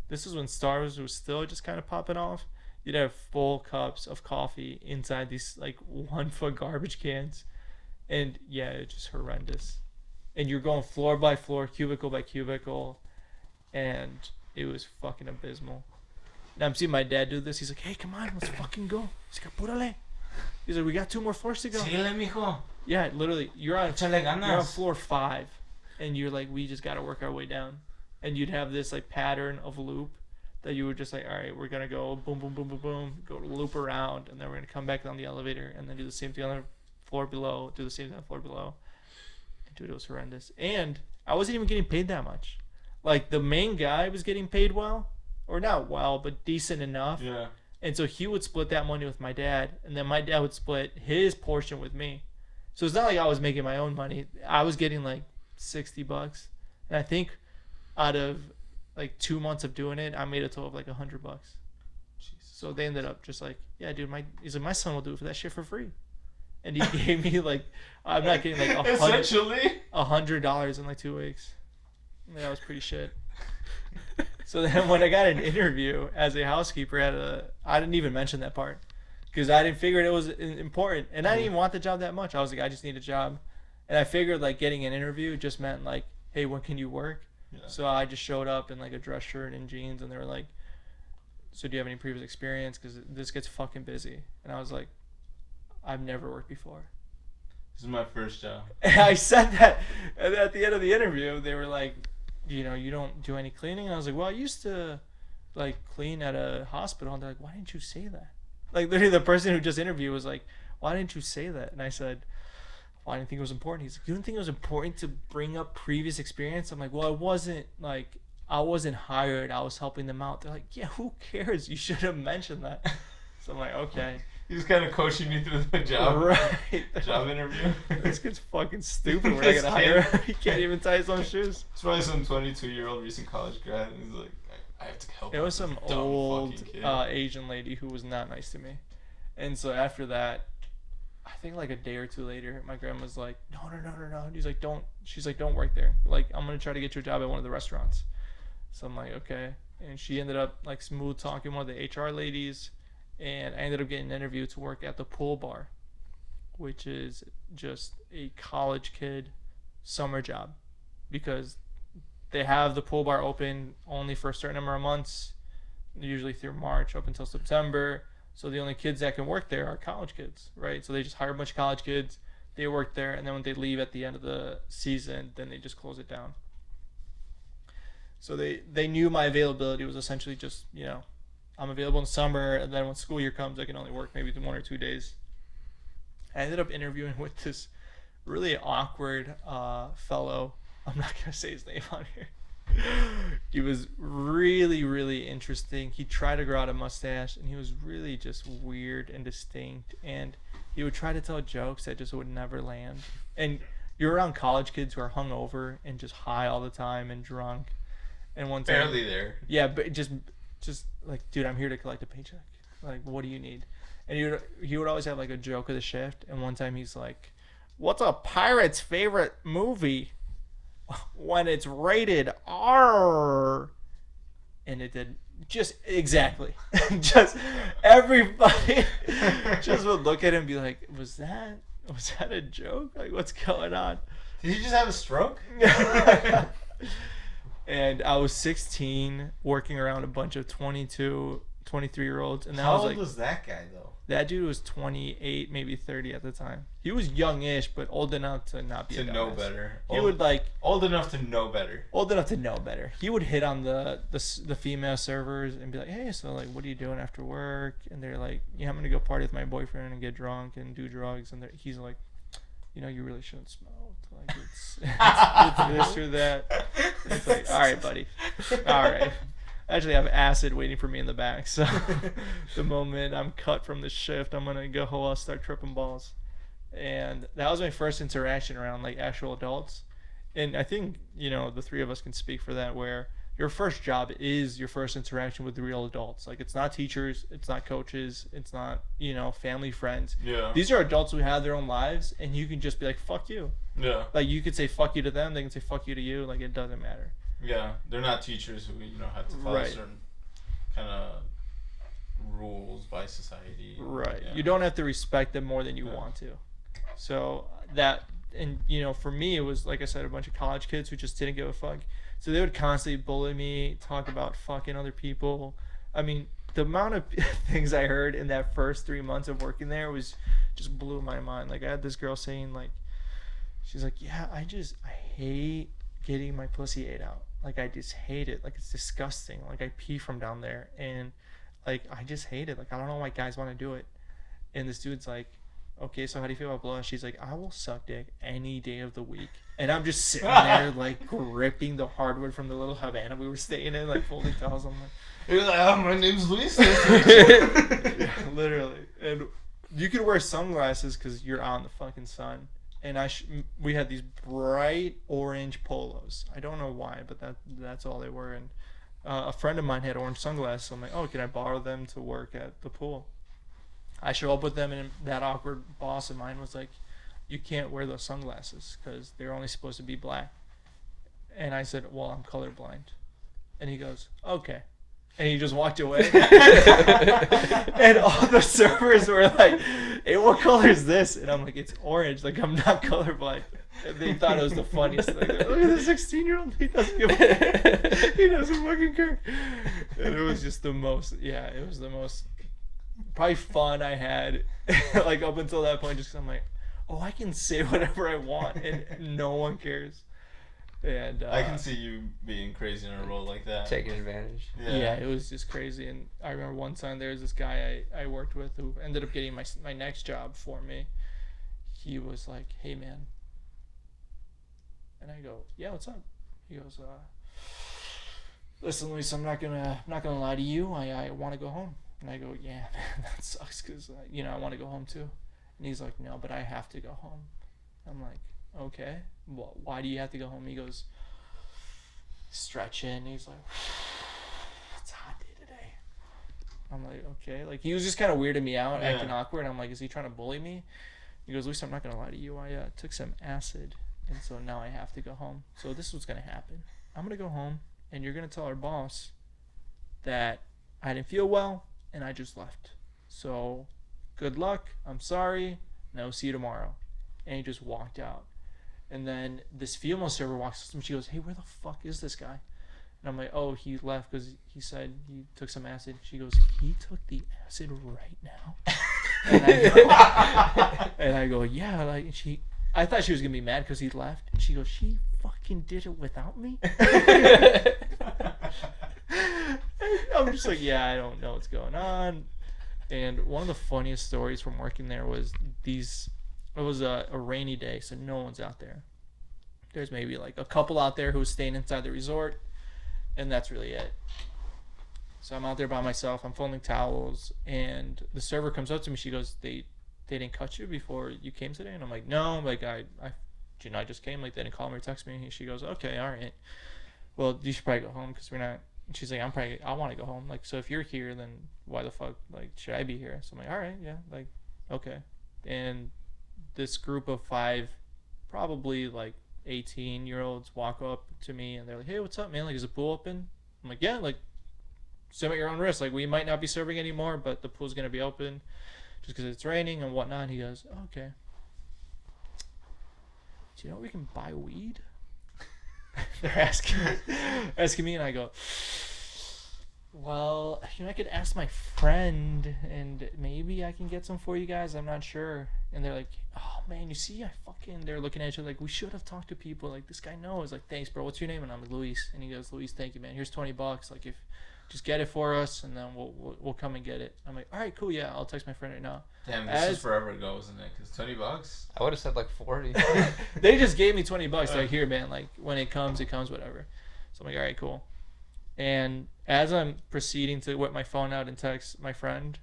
this is when Star Wars was still just kind of popping off. You'd have full cups of coffee inside these, like, 1-foot garbage cans. And, yeah, it's just horrendous. And you're going floor by floor, cubicle by cubicle. And it was fucking abysmal. Now I'm seeing my dad do this. He's like, hey, come on, let's fucking go. He's like, apúrale. He's like, we got 2 more floors to go. Síguele, mijo. Yeah, literally, you're on floor 5. And you're like, we just got to work our way down. And you'd have this, like, pattern of loop that you were just like, all right, we're going to go boom, boom, boom, boom, boom, go loop around, and then we're going to come back down the elevator and then do the same thing on the floor below, do the same thing on the floor below. And dude, it was horrendous. And I wasn't even getting paid that much. Like, the main guy was getting paid well, or not well, but decent enough. Yeah. And so he would split that money with my dad, and then my dad would split his portion with me. So it's not like I was making my own money. I was getting, like, $60, and I think out of like 2 months of doing it, I made a total of like $100. Jesus. So they ended up just like, yeah, dude, my son will do it for that shit for free, and he gave me like, I'm not getting like essentially $100 in like 2 weeks. Yeah, that was pretty shit. So then when I got an interview as a housekeeper I didn't even mention that part because I didn't figure it was important, and I didn't even want the job that much. I was like, I just need a job. And I figured, like, getting an interview just meant, like, hey, when can you work? Yeah. So I just showed up in, like, a dress shirt and jeans, and they were like, so do you have any previous experience? Because this gets fucking busy. And I was like, I've never worked before. This is my first job. And I said that. And at the end of the interview, they were like, you know, you don't do any cleaning? And I was like, well, I used to, like, clean at a hospital. And they're like, why didn't you say that? Like, literally the person who just interviewed was like, why didn't you say that? And I said, well, I didn't think it was important. He's like, you didn't think it was important to bring up previous experience? I'm like, well, I wasn't hired. I was helping them out. They're like, yeah, who cares? You should have mentioned that. So I'm like, okay. He's kind of coaching me through the job. Right. Job interview. This kid's fucking stupid. We're not going to hire him. He can't even tie his own shoes. It's probably some 22-year-old recent college grad. And he's like, I have to help. It was some old Asian lady who was not nice to me. And so after that, I think like a day or two later, my grandma's like, no. He's like, she's like, don't work there. Like, I'm going to try to get you a job at one of the restaurants. So I'm like, okay. And she ended up like smooth talking one of the HR ladies. And I ended up getting an interview to work at the pool bar, which is just a college kid summer job because they have the pool bar open only for a certain number of months, usually through March up until September. So the only kids that can work there are college kids, right? So they just hire a bunch of college kids. They work there, and then when they leave at the end of the season, then they just close it down. So they knew my availability was essentially just, you know, I'm available in summer, and then when school year comes, I can only work maybe 1 or 2 days. I ended up interviewing with this really awkward fellow. I'm not going to say his name on here. He was really, really interesting. He tried to grow out a mustache, and he was really just weird and distinct. And he would try to tell jokes that just would never land. And you're around college kids who are hungover and just high all the time and drunk. And one time, barely there. Yeah, but just like, dude, I'm here to collect a paycheck. Like, what do you need? And he would always have like a joke of the shift. And one time he's like, "What's a pirate's favorite movie?" When it's rated R. And it did just exactly just everybody just would look at him and be like, was that a joke? Like, what's going on? Did you just have a stroke? And I was 16 working around a bunch of 22 23-year-olds. And that How was old like, was that guy, though? That dude was 28, maybe 30 at the time. He was youngish, but old enough to not be know better. He would like old enough to know better. Old enough to know better. He would hit on the female servers and be like, "Hey, so like, what are you doing after work?" And they're like, "Yeah, I'm gonna go party with my boyfriend and get drunk and do drugs." And he's like, "You know, you really shouldn't smoke. Like, it's this or that." And it's like, "All right, buddy. All right." Actually, I have acid waiting for me in the back, so the moment I'm cut from the shift, I'm going to go home, I'll start tripping balls. And that was my first interaction around, like, actual adults. And I think, you know, the three of us can speak for that, where your first job is your first interaction with real adults. Like, it's not teachers, it's not coaches, it's not, you know, family, friends. Yeah. These are adults who have their own lives, and you can just be like, fuck you. Yeah. Like, you could say fuck you to them, they can say fuck you to you, like, it doesn't matter. Yeah, they're not teachers who, you know, have to follow certain kind of rules by society. Right. Yeah. You don't have to respect them more than you want to. So that, and, you know, for me, it was, like I said, a bunch of college kids who just didn't give a fuck. So they would constantly bully me, talk about fucking other people. I mean, the amount of things I heard in that first 3 months of working there was just blew my mind. Like, I had this girl saying, like, she's like, yeah, I hate getting my pussy ate out. Like, I just hate it. Like, it's disgusting. Like, I pee from down there, and like, I just hate it. Like, I don't know why guys want to do it. And this dude's like, okay, so how do you feel about blood? She's like, I will suck dick any day of the week. And I'm just sitting there like gripping the hardwood from the little Havana we were staying in, like folding towels. I'm like, you're like, oh, my name's Luis. Literally. And you could wear sunglasses because you're out in the fucking sun. And we had these bright orange polos. I don't know why, but that's all they were. And a friend of mine had orange sunglasses. So I'm like, oh, can I borrow them to work at the pool? I show up with them, and that awkward boss of mine was like, you can't wear those sunglasses because they're only supposed to be black. And I said, well, I'm colorblind. And he goes, okay. And he just walked away. And all the servers were like, hey, what color is this? And I'm like, it's orange. Like, I'm not colorblind. And they thought it was the funniest thing. Like, look at the 16-year-old. He doesn't fucking care. And it was just the most, it was the most probably fun I had, like, up until that point, just because I'm like, oh, I can say whatever I want, and no one cares. And I can see you being crazy in a role like that. Taking advantage. Yeah, it was just crazy. And I remember one time there was this guy I worked with who ended up getting my next job for me. He was like, hey, man. And I go, yeah, what's up? He goes, listen, Luis, I'm not gonna lie to you. I want to go home. And I go, yeah, man, that sucks because, you know, I want to go home too. And he's like, no, but I have to go home. I'm like, okay, well, why do you have to go home? He goes, stretching. He's like, it's a hot day today. I'm like, okay. Like, he was just kind of weirding me out, acting awkward. I'm like, is he trying to bully me? He goes, Luis, I'm not going to lie to you. I took some acid, and so now I have to go home. So this is what's going to happen. I'm going to go home, and you're going to tell our boss that I didn't feel well, and I just left. So good luck. I'm sorry. No, see you tomorrow. And he just walked out. And then this female server walks up and she goes, hey, where the fuck is this guy? And I'm like, oh, he left because he said he took some acid. She goes, he took the acid right now? And I go, yeah. Like, I thought she was going to be mad because he left. And she goes, she fucking did it without me? I'm just like, yeah, I don't know what's going on. And one of the funniest stories from working there was it was a rainy day, so no one's out there. There's maybe like a couple out there who was staying inside the resort, and that's really it. So I'm out there by myself. I'm folding towels, and the server comes up to me. She goes, they didn't cut you before you came today? And I'm like, no, like I just came. Like, they didn't call me or text me. And she goes, okay, all right. Well, you should probably go home because we're not. And she's like, I want to go home. Like, so if you're here, then why the fuck, like, should I be here? So I'm like, all right, yeah, like, okay. And this group of five, probably like 18-year-olds, walk up to me and they're like, hey, what's up, man? Like, is the pool open? I'm like, yeah, like, swim at your own risk. Like, we might not be serving anymore, but the pool's going to be open just because it's raining and whatnot. And he goes, oh, okay. Do you know we can buy weed? They're asking me, and I go, Well, you know, I could ask my friend, and maybe I can get some for you guys. I'm not sure. And they're like, oh, man, you see, they're looking at each other like, we should have talked to people. Like, this guy knows. Like, thanks, bro. What's your name? And I'm like, Luis. And he goes, Luis, thank you, man. Here's $20. Like, if just get it for us, and then we'll come and get it. I'm like, all right, cool, yeah. I'll text my friend right now. Damn, this is forever ago, isn't it? Because $20? I would have said, like, 40. They just gave me $20. Like, here, man. Like, when it comes, whatever. So I'm like, all right, cool. And as I'm proceeding to whip my phone out and text my friend,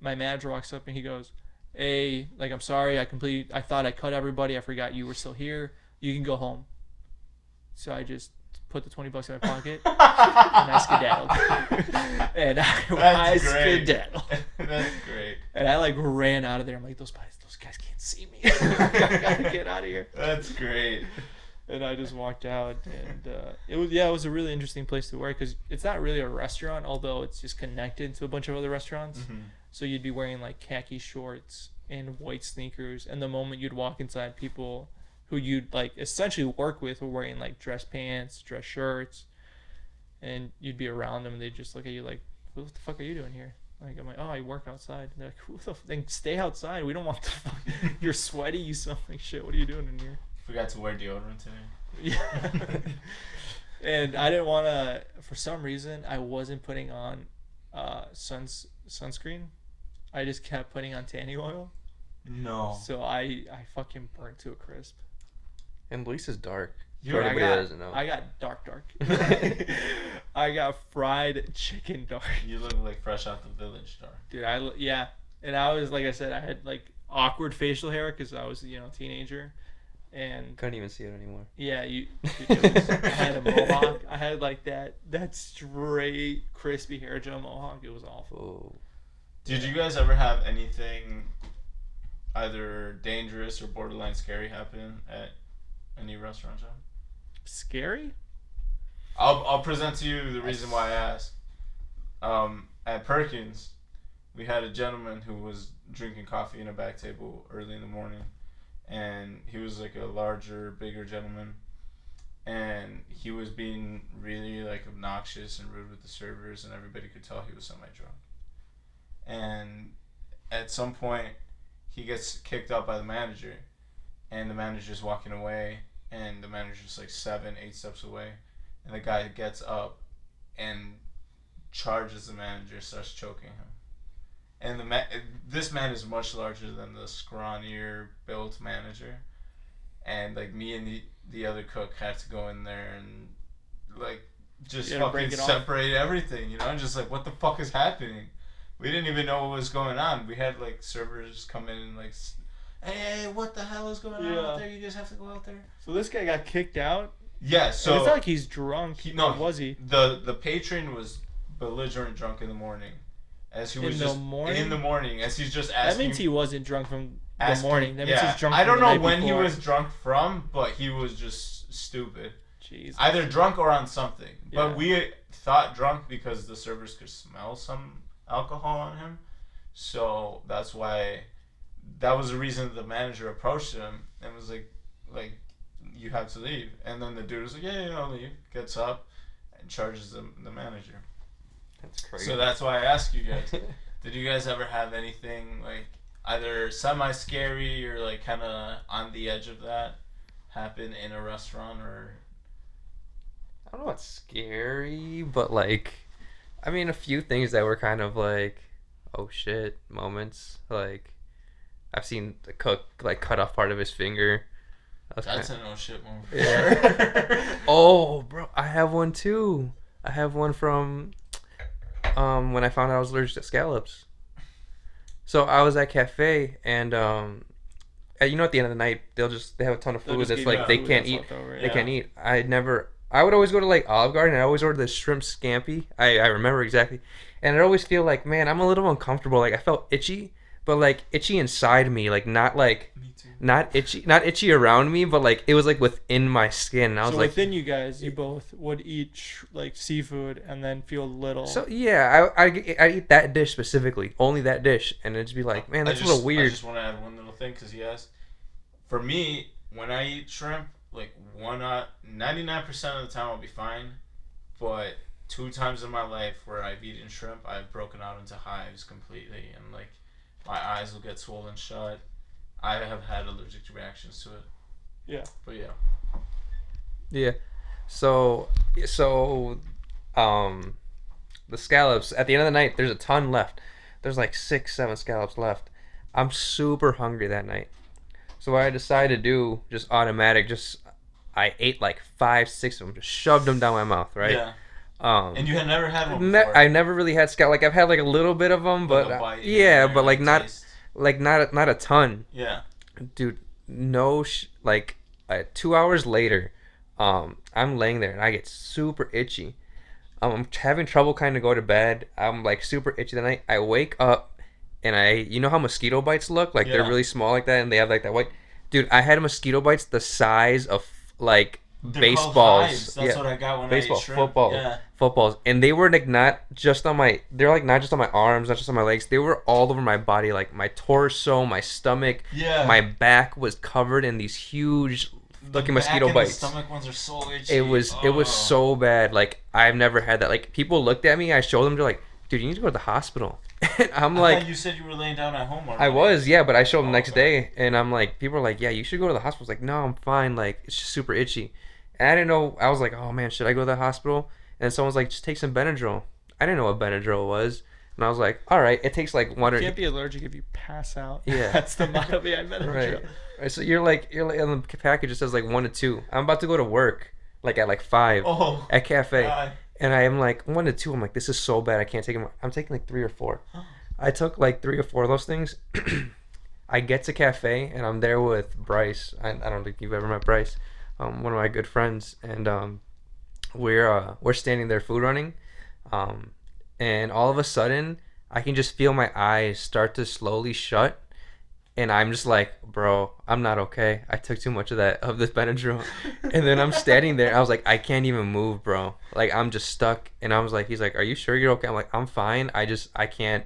my manager walks up and he goes, hey, like, I'm sorry, I thought I cut everybody. I forgot you were still here. You can go home. So I just put the $20 in my pocket and I skedaddled. And I skedaddled. That's great. And I, like, ran out of there. I'm like, those guys can't see me. I gotta get out of here. That's great. And I just walked out, and it was a really interesting place to work because it's not really a restaurant, although it's just connected to a bunch of other restaurants. Mm-hmm. So you'd be wearing, like, khaki shorts and white sneakers, and the moment you'd walk inside, people who you'd, like, essentially work with were wearing, like, dress pants, dress shirts, and you'd be around them, and they'd just look at you like, what the fuck are you doing here? Like, I'm like, oh, I work outside. And they're like, who the f-? Then stay outside. We don't want the fuck. You're sweaty. You sound like shit. What are you doing in here? Forgot to wear deodorant today. Yeah. And I didn't want to, for some reason, I wasn't putting on sunscreen. I just kept putting on tanning oil. No. So I fucking burnt to a crisp. And Luis is dark. I got dark. I got fried chicken dark. You look like fresh out the village dark. Dude, yeah. And I was, like I said, I had, like, awkward facial hair because I was, you know, a teenager. And couldn't even see it anymore. Yeah, I had a mohawk. I had, like, that straight crispy hair gel mohawk. It was awful. Did you guys ever have anything either dangerous or borderline scary happen at any restaurant job? Scary? I'll present to you the reason why I asked. At Perkins, we had a gentleman who was drinking coffee in a back table early in the morning. And he was, like, a larger, bigger gentleman, and he was being really, like, obnoxious and rude with the servers, and everybody could tell he was semi-drunk. And at some point, he gets kicked out by the manager, and the manager's walking away, and the manager's, like, 7-8 steps away, and the guy gets up and charges the manager, starts choking him. And this man is much larger than the scrawnier built manager. And, like, me and the other cook had to go in there and, like, just fucking separate everything, you know? And just, like, what the fuck is happening? We didn't even know what was going on. We had, like, servers come in and, like, hey, what the hell is going on out there? You just have to go out there. So this guy got kicked out? Yeah, so... And it's not like he's drunk. The patron was belligerent drunk in the morning. As he was in the morning, as he's just asking. That means he wasn't drunk from the morning. That means he's drunk. I don't know when he was drunk from, but he was just stupid. Jeez. Either drunk or on something. Yeah. But we thought drunk because the servers could smell some alcohol on him, so that's why. That was the reason the manager approached him and was like, you have to leave. And then the dude was like, yeah, I'll leave. Gets up and charges the manager. That's crazy. So that's why I asked you guys, did you guys ever have anything, like, either semi-scary or, like, kind of on the edge of that happen in a restaurant? Or I don't know what's scary, but, like, I mean, a few things that were kind of like, oh shit moments. Like, I've seen the cook, like, cut off part of his finger. That's an oh shit moment. Yeah. Oh, bro, I have one too. I have one from when I found out I was allergic to scallops. So I was at cafe, and you know, at the end of the night, they have a ton of food that's like they can't eat. They can't eat. I would always go to, like, Olive Garden, and I always order this shrimp scampi. I remember exactly, and I always feel like, man, I'm a little uncomfortable. Like, I felt itchy, but, like, itchy inside me, not itchy around me, but, like, it was, like, within my skin. And I was, like, within you guys, you both would eat like seafood and then feel little. So yeah, I eat that dish specifically, only that dish, and it'd be like, man, that's a little weird. I just want to add one little thing because he asked. For me, when I eat shrimp, like 99% of the time I'll be fine, but two times in my life where I've eaten shrimp, I've broken out into hives completely, and like my eyes will get swollen shut. I have had allergic reactions to it. Yeah. But yeah. Yeah. So, the scallops, at the end of the night, there's a ton left. There's like 6-7 scallops left. I'm super hungry that night. So what I decided to do, just automatic, I ate like 5-6 of them, just shoved them down my mouth, right? Yeah. And you had never had one before? I never really had scallops. Like, I've had like a little bit of them, but not a ton. Yeah. Dude, like 2 hours later, I'm laying there and I get super itchy. I'm having trouble kind of go to bed. I'm like super itchy that night. I wake up and you know how mosquito bites look? Like they're really small like that and they have like that white. Dude, I had mosquito bites the size of like baseballs. That's what I got when I ate shrimp. Footballs. And they were like not just on my arms, not just on my legs. They were all over my body, like my torso, my stomach. Yeah. My back was covered in these huge fucking mosquito bites. The stomach ones are so itchy. It was so bad. Like I've never had that. Like people looked at me, I showed them, they're like, dude, you need to go to the hospital. And I'm like, I thought you said you were laying down at home already. I was, yeah, but I showed them the next day and I'm like, people are like, yeah, you should go to the hospital. I was like, no, I'm fine, like it's just super itchy. And I didn't know, I was like, oh man, should I go to the hospital? And someone's like, just take some Benadryl. I didn't know what Benadryl was. And I was like, all right, it takes like one or... You can't be allergic if you pass out. Yeah. That's the motto behind Benadryl. Right. So you're like, on the package it says like 1 to 2. I'm about to go to work, like at like 5 at cafe. God. And I am like, 1 to 2. I'm like, this is so bad. I can't take them. I'm taking like 3 or 4. I took like 3 or 4 of those things. I get to cafe and I'm there with Bryce. I don't think you've ever met Bryce. One of my good friends. And we're standing there food running. And all of a sudden, I can just feel my eyes start to slowly shut. And I'm just like, bro, I'm not okay. I took too much of this Benadryl. And then I'm standing there. I was like, I can't even move, bro. Like, I'm just stuck. And I was like, he's like, are you sure you're okay? I'm like, I'm fine. I can't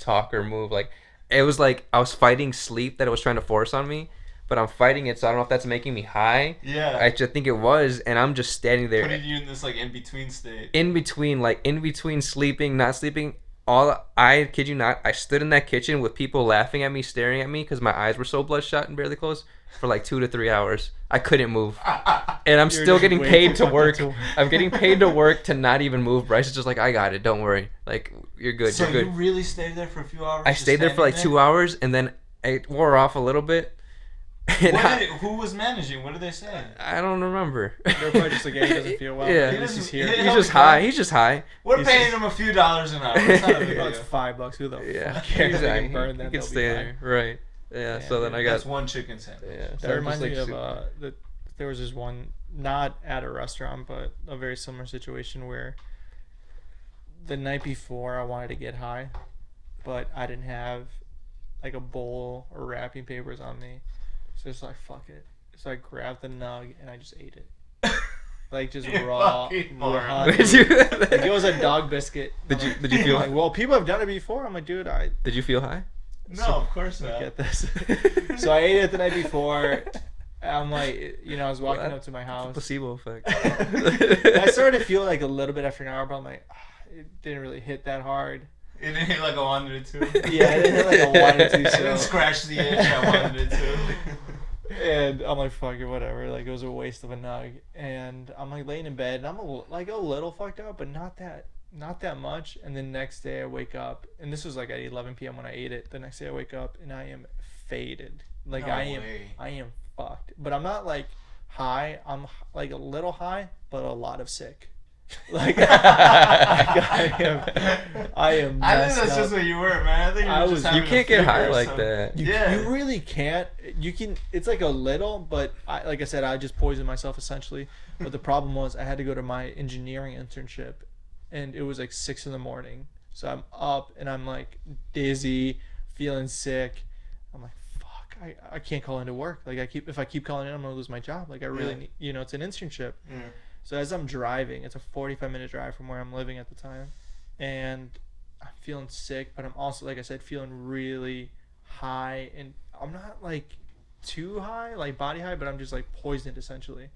talk or move. Like, it was like I was fighting sleep that it was trying to force on me. But I'm fighting it, so I don't know if that's making me high. Yeah. I just think it was, and I'm just standing there. Putting you in this, like, in-between state. In between sleeping, not sleeping. I kid you not, I stood in that kitchen with people laughing at me, staring at me, because my eyes were so bloodshot and barely closed, for, like, 2 to 3 hours. I couldn't move. And I'm still getting paid to work. I'm getting paid to work to not even move. Bryce is just like, I got it, don't worry. Like, you're good, so you're good. So you really stayed there for a few hours? I stayed there for, like, 2 hours, and then it wore off a little bit. Who was managing? What did they say? I don't remember. They're probably just like, yeah, he doesn't feel well. Yeah. He's here. He's just high. He's just high. We're paying him a few dollars an hour. It's not a big deal. It's $5. Who the fuck cares? Exactly. They can burn that. He can stay there. Right. Yeah. So then I got... That's one chicken sandwich. Yeah. That reminds me of... there was this one, not at a restaurant, but a very similar situation where the night before I wanted to get high, but I didn't have like a bowl or wrapping papers on me. So it's like, fuck it. So I grabbed the nug and I just ate it. Like just raw. Like it was a dog biscuit. Did you feel high? Well, people have done it before. I'm like, dude, Did you feel high? No, of course not. Get this. So I ate it the night before. I'm like, you know, I was walking up to my house. Placebo effect. I started to feel like a little bit after an hour, but I'm like, it didn't really hit that hard. It didn't hit like I wanted it to. Yeah, it didn't hit like I wanted it to. So. It didn't scratch the itch I wanted it to. And I'm like, fuck it, whatever. Like, it was a waste of a nug. And I'm like laying in bed, and I'm like a little fucked up, but not that much. And the next day I wake up, and this was like at 11 p.m. when I ate it. The next day I wake up, and I am faded. Like, I am fucked. But I'm not like high. I'm like a little high, but a lot of sick. Like I am. I think that's just what you were, man. I think you were just. You can't get high like that. You really can't. You can. It's like a little, but like I said, I just poisoned myself essentially. But the problem was, I had to go to my engineering internship, and it was like 6 a.m. So I'm up and I'm like dizzy, feeling sick. I'm like, fuck. I can't call into work. Like if I keep calling in, I'm gonna lose my job. Like I really need, you know, it's an internship. Yeah. So as I'm driving, it's a 45-minute drive from where I'm living at the time, and I'm feeling sick, but I'm also, like I said, feeling really high, and I'm not like too high, like body high, but I'm just like poisoned essentially.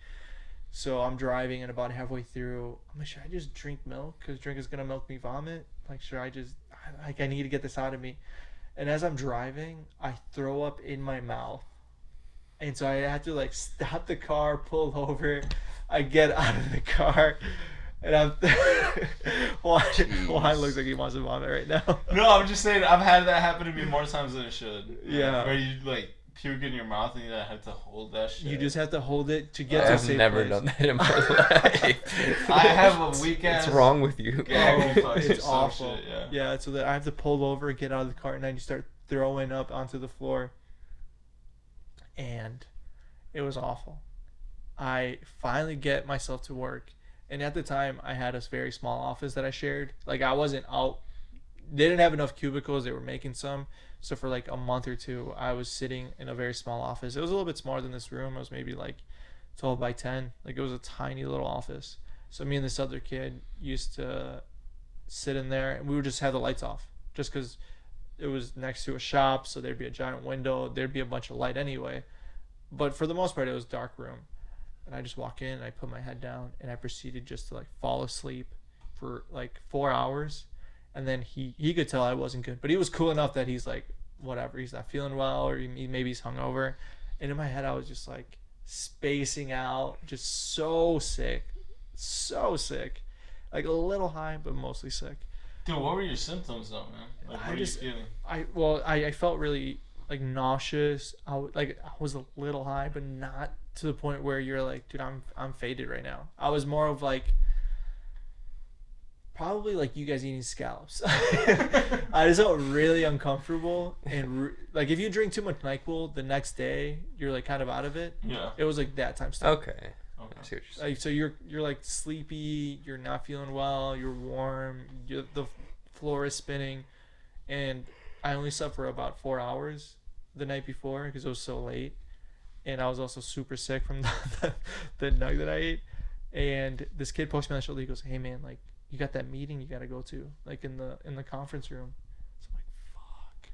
So I'm driving, and about halfway through, I'm like, should I just drink milk? Because drink is going to make me vomit. Like, should I just, I need to get this out of me. And as I'm driving, I throw up in my mouth. And so I had to, like, stop the car, pull over. I get out of the car, and I'm Juan looks like he wants to vomit right now. No, I'm just saying, I've had that happen to me more times than it should. Yeah. Where you, like, puke in your mouth and you have to hold that shit. You just have to hold it to get to a safe place. I've never done that in my life. I have a weak ass. What's wrong with you? It's awful. Shit, yeah, so that I have to pull over, get out of the car, and then you start throwing up onto the floor. And it was awful. I finally get myself to work. And at the time, I had a very small office that I shared. Like, I wasn't out. They didn't have enough cubicles. They were making some. So for like a month or two, I was sitting in a very small office. It was a little bit smaller than this room. It was maybe like 12 by 10. Like, it was a tiny little office. So me and this other kid used to sit in there, and we would just have the lights off just because it was next to a shop. So there'd be a giant window. There'd be a bunch of light anyway. But for the most part, it was a dark room. And I just walk in, and I put my head down, and I proceeded just to like fall asleep for like 4 hours. And then he could tell I wasn't good, but he was cool enough that he's like, whatever, he's not feeling well, or maybe he's hungover. And in my head, I was just like spacing out, just so sick, like a little high, but mostly sick. Dude, what were your symptoms though, man? Like, what were you feeling? I felt really like nauseous. I was a little high, but not to the point where you're like, dude, I'm faded right now. I was more of like, probably like you guys eating scallops. I just felt really uncomfortable, and like if you drink too much NyQuil, the next day you're like kind of out of it. Yeah. It was like that time stuff. Okay. I see what you're saying. Like, so you're like sleepy, you're not feeling well, you're warm, the floor is spinning, and I only slept for about 4 hours the night before because it was so late, and I was also super sick from the nug that I ate. And this kid posted me on the shoulder. He goes, "Hey man, like, you got that meeting you got to go to, like in the conference room." So I'm like, fuck.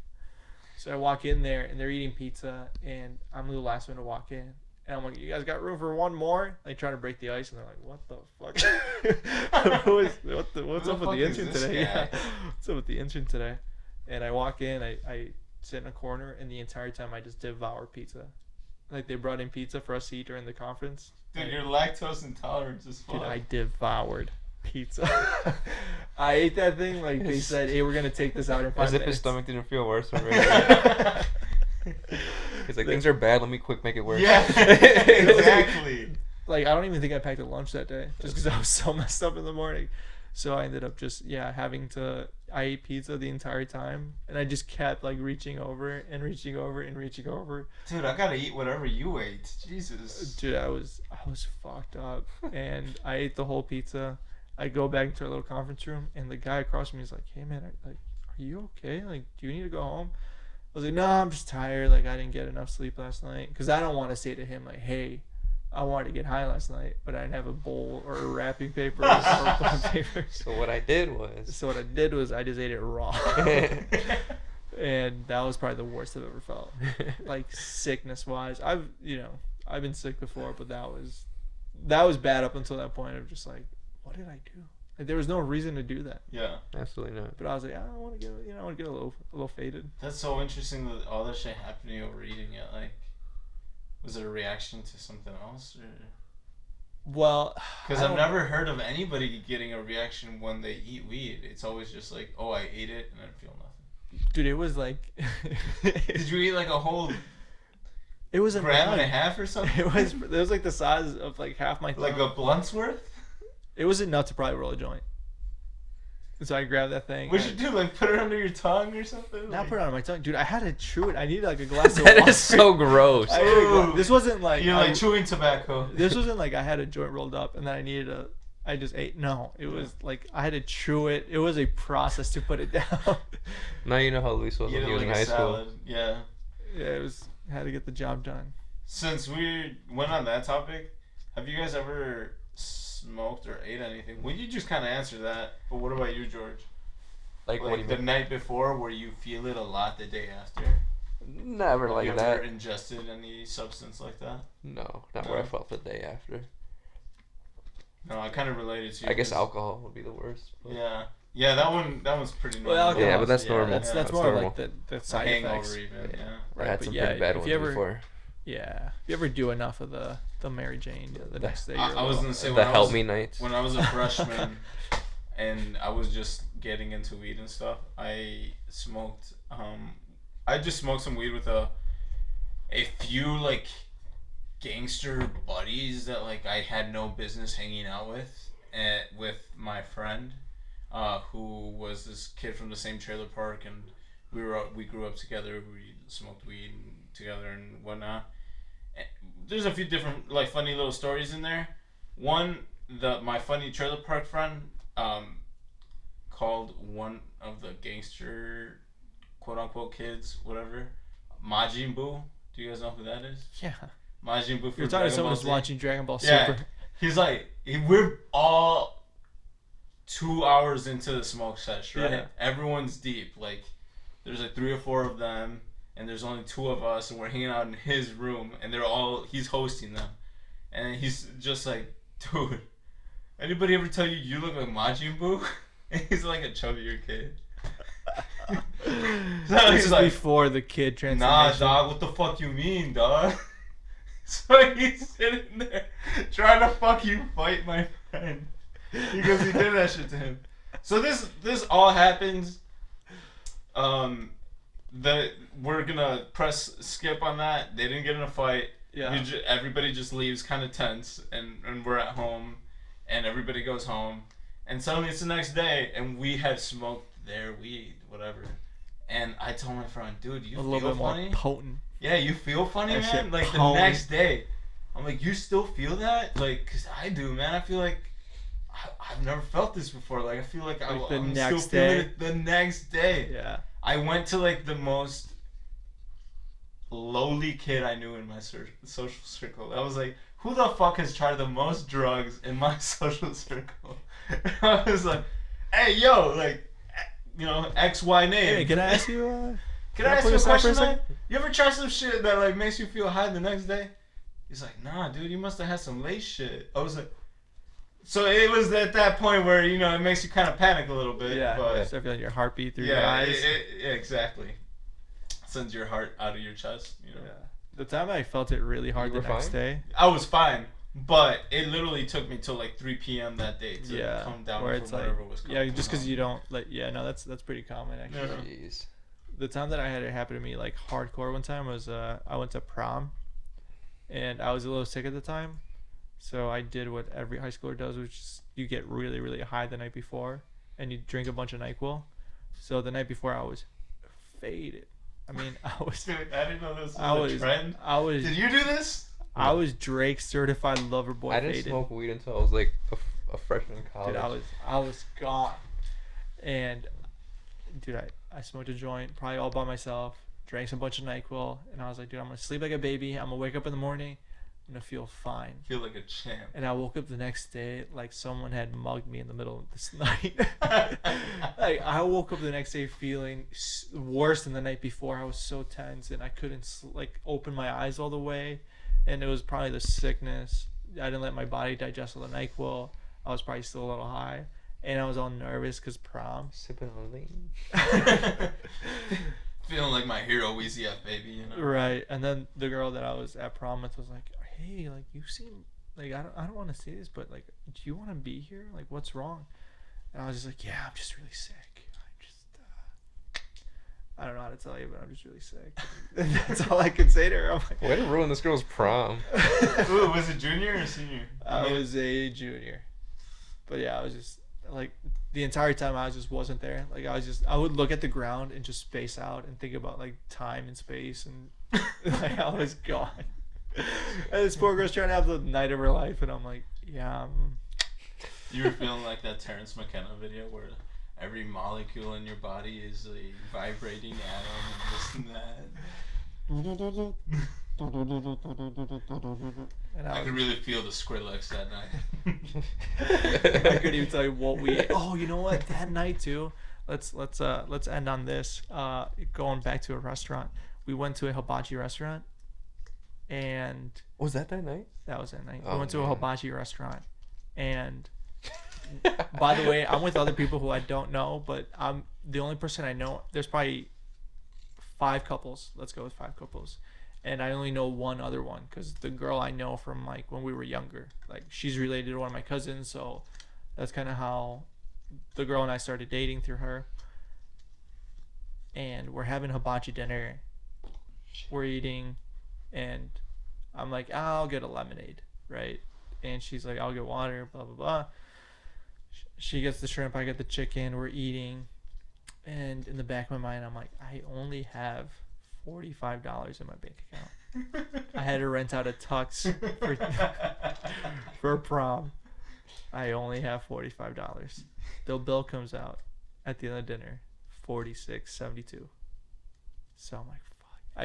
So I walk in there, and they're eating pizza, and I'm the last one to walk in. And I'm like, "You guys got room for one more?" Like trying to break the ice, and they're like, "What the fuck? What's up with the intern today?" Yeah. What's up with the intern today? And I walk in, I sit in a corner, and the entire time I just devour pizza. Like, they brought in pizza for us to eat during the conference. Dude, your lactose intolerance is fucked. Dude, I devoured pizza. I ate that thing like they said, "Hey, we're gonna take this out in 5 minutes." As if his stomach didn't feel worse already. He's like, "Things are bad. Let me quick make it worse." Yeah, exactly. Like, I don't even think I packed a lunch that day, just because I was so messed up in the morning. So I ended up just I ate pizza the entire time, and I just kept like reaching over. Dude, I gotta eat whatever you ate. Jesus. Dude, I was fucked up, and I ate the whole pizza. I go back into our little conference room, and the guy across from me is like, "Hey man, are you okay? Like, do you need to go home?" I was like, "No, I'm just tired. Like, I didn't get enough sleep last night." Because I don't want to say to him like, "Hey, I wanted to get high last night, but I didn't have a bowl or a wrapping paper or a paper." So what I did was I just ate it raw. And that was probably the worst I've ever felt. Like, sickness wise, I've been sick before, but that was bad up until that point of just like, what did I do? Like, there was no reason to do that. Yeah, absolutely not. But I was like, I want to get a little faded. That's so interesting that all that shit happened to you over eating it. Like, was it a reaction to something else, or? Well, because I've never heard of anybody getting a reaction when they eat weed. It's always just like, oh, I ate it and I feel nothing. Dude, it was like, did you eat like a whole? It was a gram and a half or something. It was like the size of like half my thumb. Like a blunt's worth. It was enough to probably roll a joint. So I grabbed that thing. What'd you do? Like, put it under your tongue or something? Not put it on my tongue. Dude, I had to chew it. I needed like a glass of water. That is so gross. This wasn't like... You're like chewing tobacco. This wasn't like I had a joint rolled up and then I needed a... I just ate. No, it was like I had to chew it. It was a process to put it down. Now you know how Luis was when he was in high school. Yeah. Yeah, it was... Had to get the job done. Since we went on that topic, have you guys ever... smoked or ate anything? Well, you just kind of answered that, but what about you, George? Like what do you mean? Night before, where you feel it a lot the day after? Never like that. You ever ingested any substance like that? No, not where I felt the day after. No, I kind of related to you. I guess alcohol would be the worst. But... Yeah. Yeah, that one's pretty normal. Well, alcohol, yeah, but that's normal. That's more normal. Like the side effects. Even, yeah. Right, I had some pretty bad ones before. Yeah. If you ever do enough of the Mary Jane the next day. I was going to say, when I was a freshman and I was just getting into weed and stuff, I just smoked some weed with a few, like, gangster buddies that, like, I had no business hanging out with my friend, who was this kid from the same trailer park, and we grew up together, we smoked weed together and whatnot. And there's a few different, like, funny little stories in there. One, my funny trailer park friend called one of the gangster, quote-unquote, kids, whatever, Majin Buu. Do you guys know who that is? Yeah. Majin Buu. You're talking to someone who's watching Dragon Ball Super. Yeah. He's like, we're all 2 hours into the smoke session, right? Yeah. Everyone's deep. Like, there's like 3 or 4 of them, and there's only 2 of us, and we're hanging out in his room, and he's hosting them. And he's just like, dude, anybody ever tell you you look like Majin Buu? And he's like a chubbier kid. So this is like, before the kid transformation. Nah, dog, what the fuck you mean, dog? So he's sitting there trying to fucking fight my friend because he did that shit to him. So this all happens. We're gonna press skip on that. They didn't get in a fight. Yeah. Everybody just leaves, kind of tense, and we're at home, and everybody goes home, and suddenly it's the next day, and we have smoked their weed, whatever. And I told my friend, dude, you feel funny? Potent. Yeah, you feel funny, that man? Like, the next day. I'm like, you still feel that? Like, because I do, man. I feel like I've never felt this before. Like, I feel like I'm still feeling it the next day. Yeah. I went to, like, the most lowly kid I knew in my social circle. I was like, who the fuck has tried the most drugs in my social circle? I was like, hey, yo, like, you know, X, Y name. Hey, can I ask you... Can I ask you a question, man? You ever try some shit that, like, makes you feel high the next day? He's like, nah, dude, you must have had some late shit. I was like... So it was at that point where, you know, it makes you kind of panic a little bit. Yeah, but, you start feeling your heartbeat through your eyes. Yeah, exactly. Sends your heart out of your chest, you know? Yeah. The time I felt it really hard the next day. I was fine, but it literally took me till, like, 3 p.m. that day to come down from whatever was going on. Yeah, just because you don't, like... Yeah, no, that's pretty common, actually. Yeah. Jeez. The time that I had it happen to me, like, hardcore one time was I went to prom, and I was a little sick at the time, so I did what every high schooler does, which is you get really, really high the night before, and you drink a bunch of NyQuil. So the night before, I was faded. I mean, I was... Dude, I didn't know this was a trend. Did you do this? I was Drake certified lover boy faded. I didn't smoke weed until I was, like, a freshman in college. Dude, I was gone. And, dude, I smoked a joint, probably all by myself, drank some bunch of NyQuil, and I was like, dude, I'm going to sleep like a baby. I'm going to wake up in the morning. I'm going to feel fine. Feel like a champ. And I woke up the next day like someone had mugged me in the middle of this night. Like, I woke up the next day feeling worse than the night before. I was so tense, and I couldn't, like, open my eyes all the way, and it was probably the sickness. I didn't let my body digest all the NyQuil. I was probably still a little high. And I was all nervous because prom. Sipping on lean. Feeling like my hero, Weezy F, baby. You know? Right. And then the girl that I was at prom with was like, hey, like, you seem, like, I don't want to say this, but, like, do you want to be here? Like, what's wrong? And I was just like, yeah, I'm just really sick. I don't know how to tell you, but I'm just really sick. And that's all I could say to her. I'm like, way to ruin this girl's prom. Ooh, was it junior or senior? I was a junior. But, yeah, I was just... Like, the entire time I just wasn't there. Like, I would look at the ground and just space out and think about, like, time and space, and like, I was gone. And this poor girl's trying to have the night of her life, and I'm like, yeah. You were feeling like that Terrence McKenna video where every molecule in your body is a vibrating atom and this and that. And I could really feel the Skrillex that night. I couldn't even tell you what we ate. Oh, you know what? That night too. Let's end on this. Going back to a restaurant. We went to a hibachi restaurant, and was that night? That was that night. We went to a hibachi restaurant, And by the way, I'm with other people who I don't know, but I'm the only person I know. There's probably five couples. Let's go with five couples. And I only know one other one because the girl I know from like when we were younger, like she's related to one of my cousins. So that's kind of how the girl and I started dating, through her. And we're having hibachi dinner. We're eating and I'm like, I'll get a lemonade, right? And she's like, I'll get water, blah, blah, blah. She gets the shrimp, I get the chicken, we're eating. And in the back of my mind, I'm like, I only have $45 in my bank account. I had to rent out a tux for prom. I only have $45. The bill comes out at the end of dinner, $46.72. So I'm like,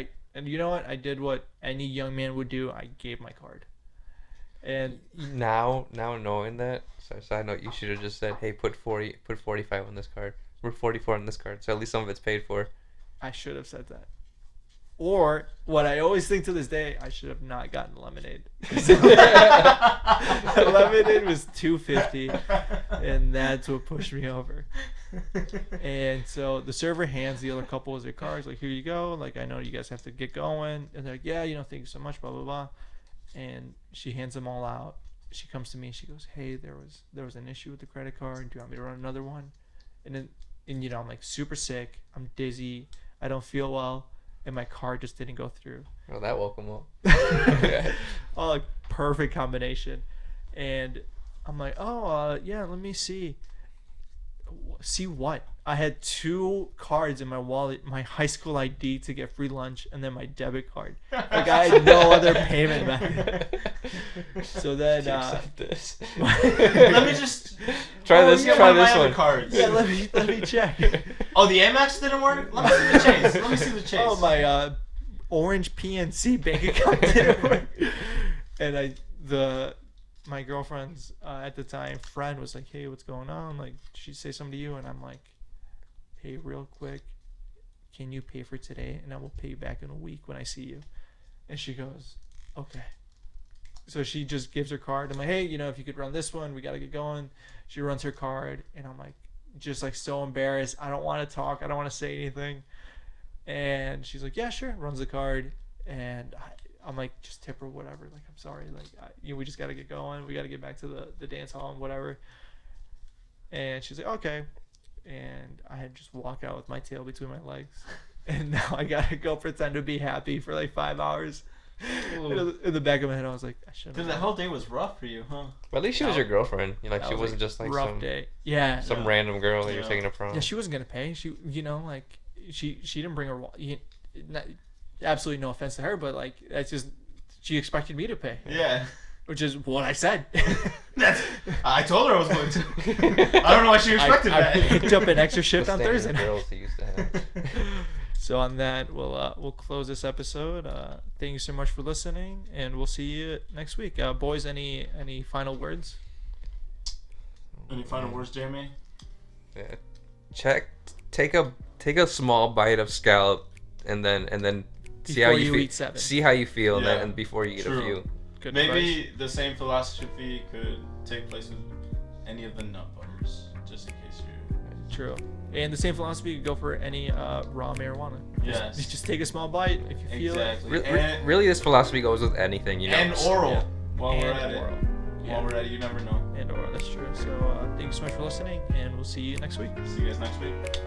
fuck. And you know what? I did what any young man would do. I gave my card. And now knowing that, so side note, you should have just said, hey, put 45 on this card. We're 44 on this card, so at least some of it's paid for. I should have said that. Or what I always think to this day, I should have not gotten lemonade. Lemonade was $2.50, and that's what pushed me over. And so the server hands the other couple their cards, like, here you go. Like, I know you guys have to get going. And they're like, yeah, thank you so much, blah, blah, blah. And she hands them all out. She comes to me. She goes, hey, there was an issue with the credit card. Do you want me to run another one? And then, I'm like super sick. I'm dizzy. I don't feel well. And my card just didn't go through. Well, that woke him up. Oh, like, perfect combination. And I'm like, yeah, let me see. See what? I had two cards in my wallet, my high school ID to get free lunch, and then my debit card. Like, I had no other payment method. So then... this. Let me just... Try this one. Cards. Yeah, let me check. Oh, the Amex didn't work? Let me see the Chase. Oh, my Orange PNC bank account didn't work. And my girlfriend's at the time friend was like, hey, what's going on? Like, she'd say something to you, and I'm like, hey, real quick, can you pay for today? And I will pay you back in a week when I see you. And she goes, okay. So she just gives her card. I'm like, hey, if you could run this one, we got to get going. She runs her card, and I'm like, just like so embarrassed. I don't want to talk. I don't want to say anything. And she's like, yeah, sure. Runs the card, and I'm like, just tip her whatever. Like, I'm sorry. Like, we just got to get going. We got to get back to the dance hall and whatever. And she's like, okay. And I had just walk out with my tail between my legs. And now I got to go pretend to be happy for like 5 hours. In the back of my head, I was like, I shouldn't. Because that whole day was rough for you, huh? But at least she was your girlfriend. She wasn't just like rough some day. Yeah, some random girl that you're taking a prom. Yeah, she wasn't gonna pay. She, she didn't bring her. Absolutely no offense to her, but like that's just she expected me to pay. Yeah. Which is what I said. I told her I was going to. I don't know why she expected that. I picked up an extra shift on Thursday. Girls used to have. So on that, we'll close this episode. Thank you so much for listening, and we'll see you next week. Boys, any final words? Any final words, Jamie? Yeah. Take a small bite of scallop, and then see how you eat seven. See how you feel, yeah. and before you eat a few. Good Maybe advice. The same philosophy could take place with any of the nut butters, just in case you're... True. And the same philosophy could go for any raw marijuana. Yes. Just take a small bite if you feel it. Really, this philosophy goes with anything, And oral. Yeah. While we're at it, you never know. And oral, that's true. So, thank you so much for listening, and we'll see you next week. See you guys next week.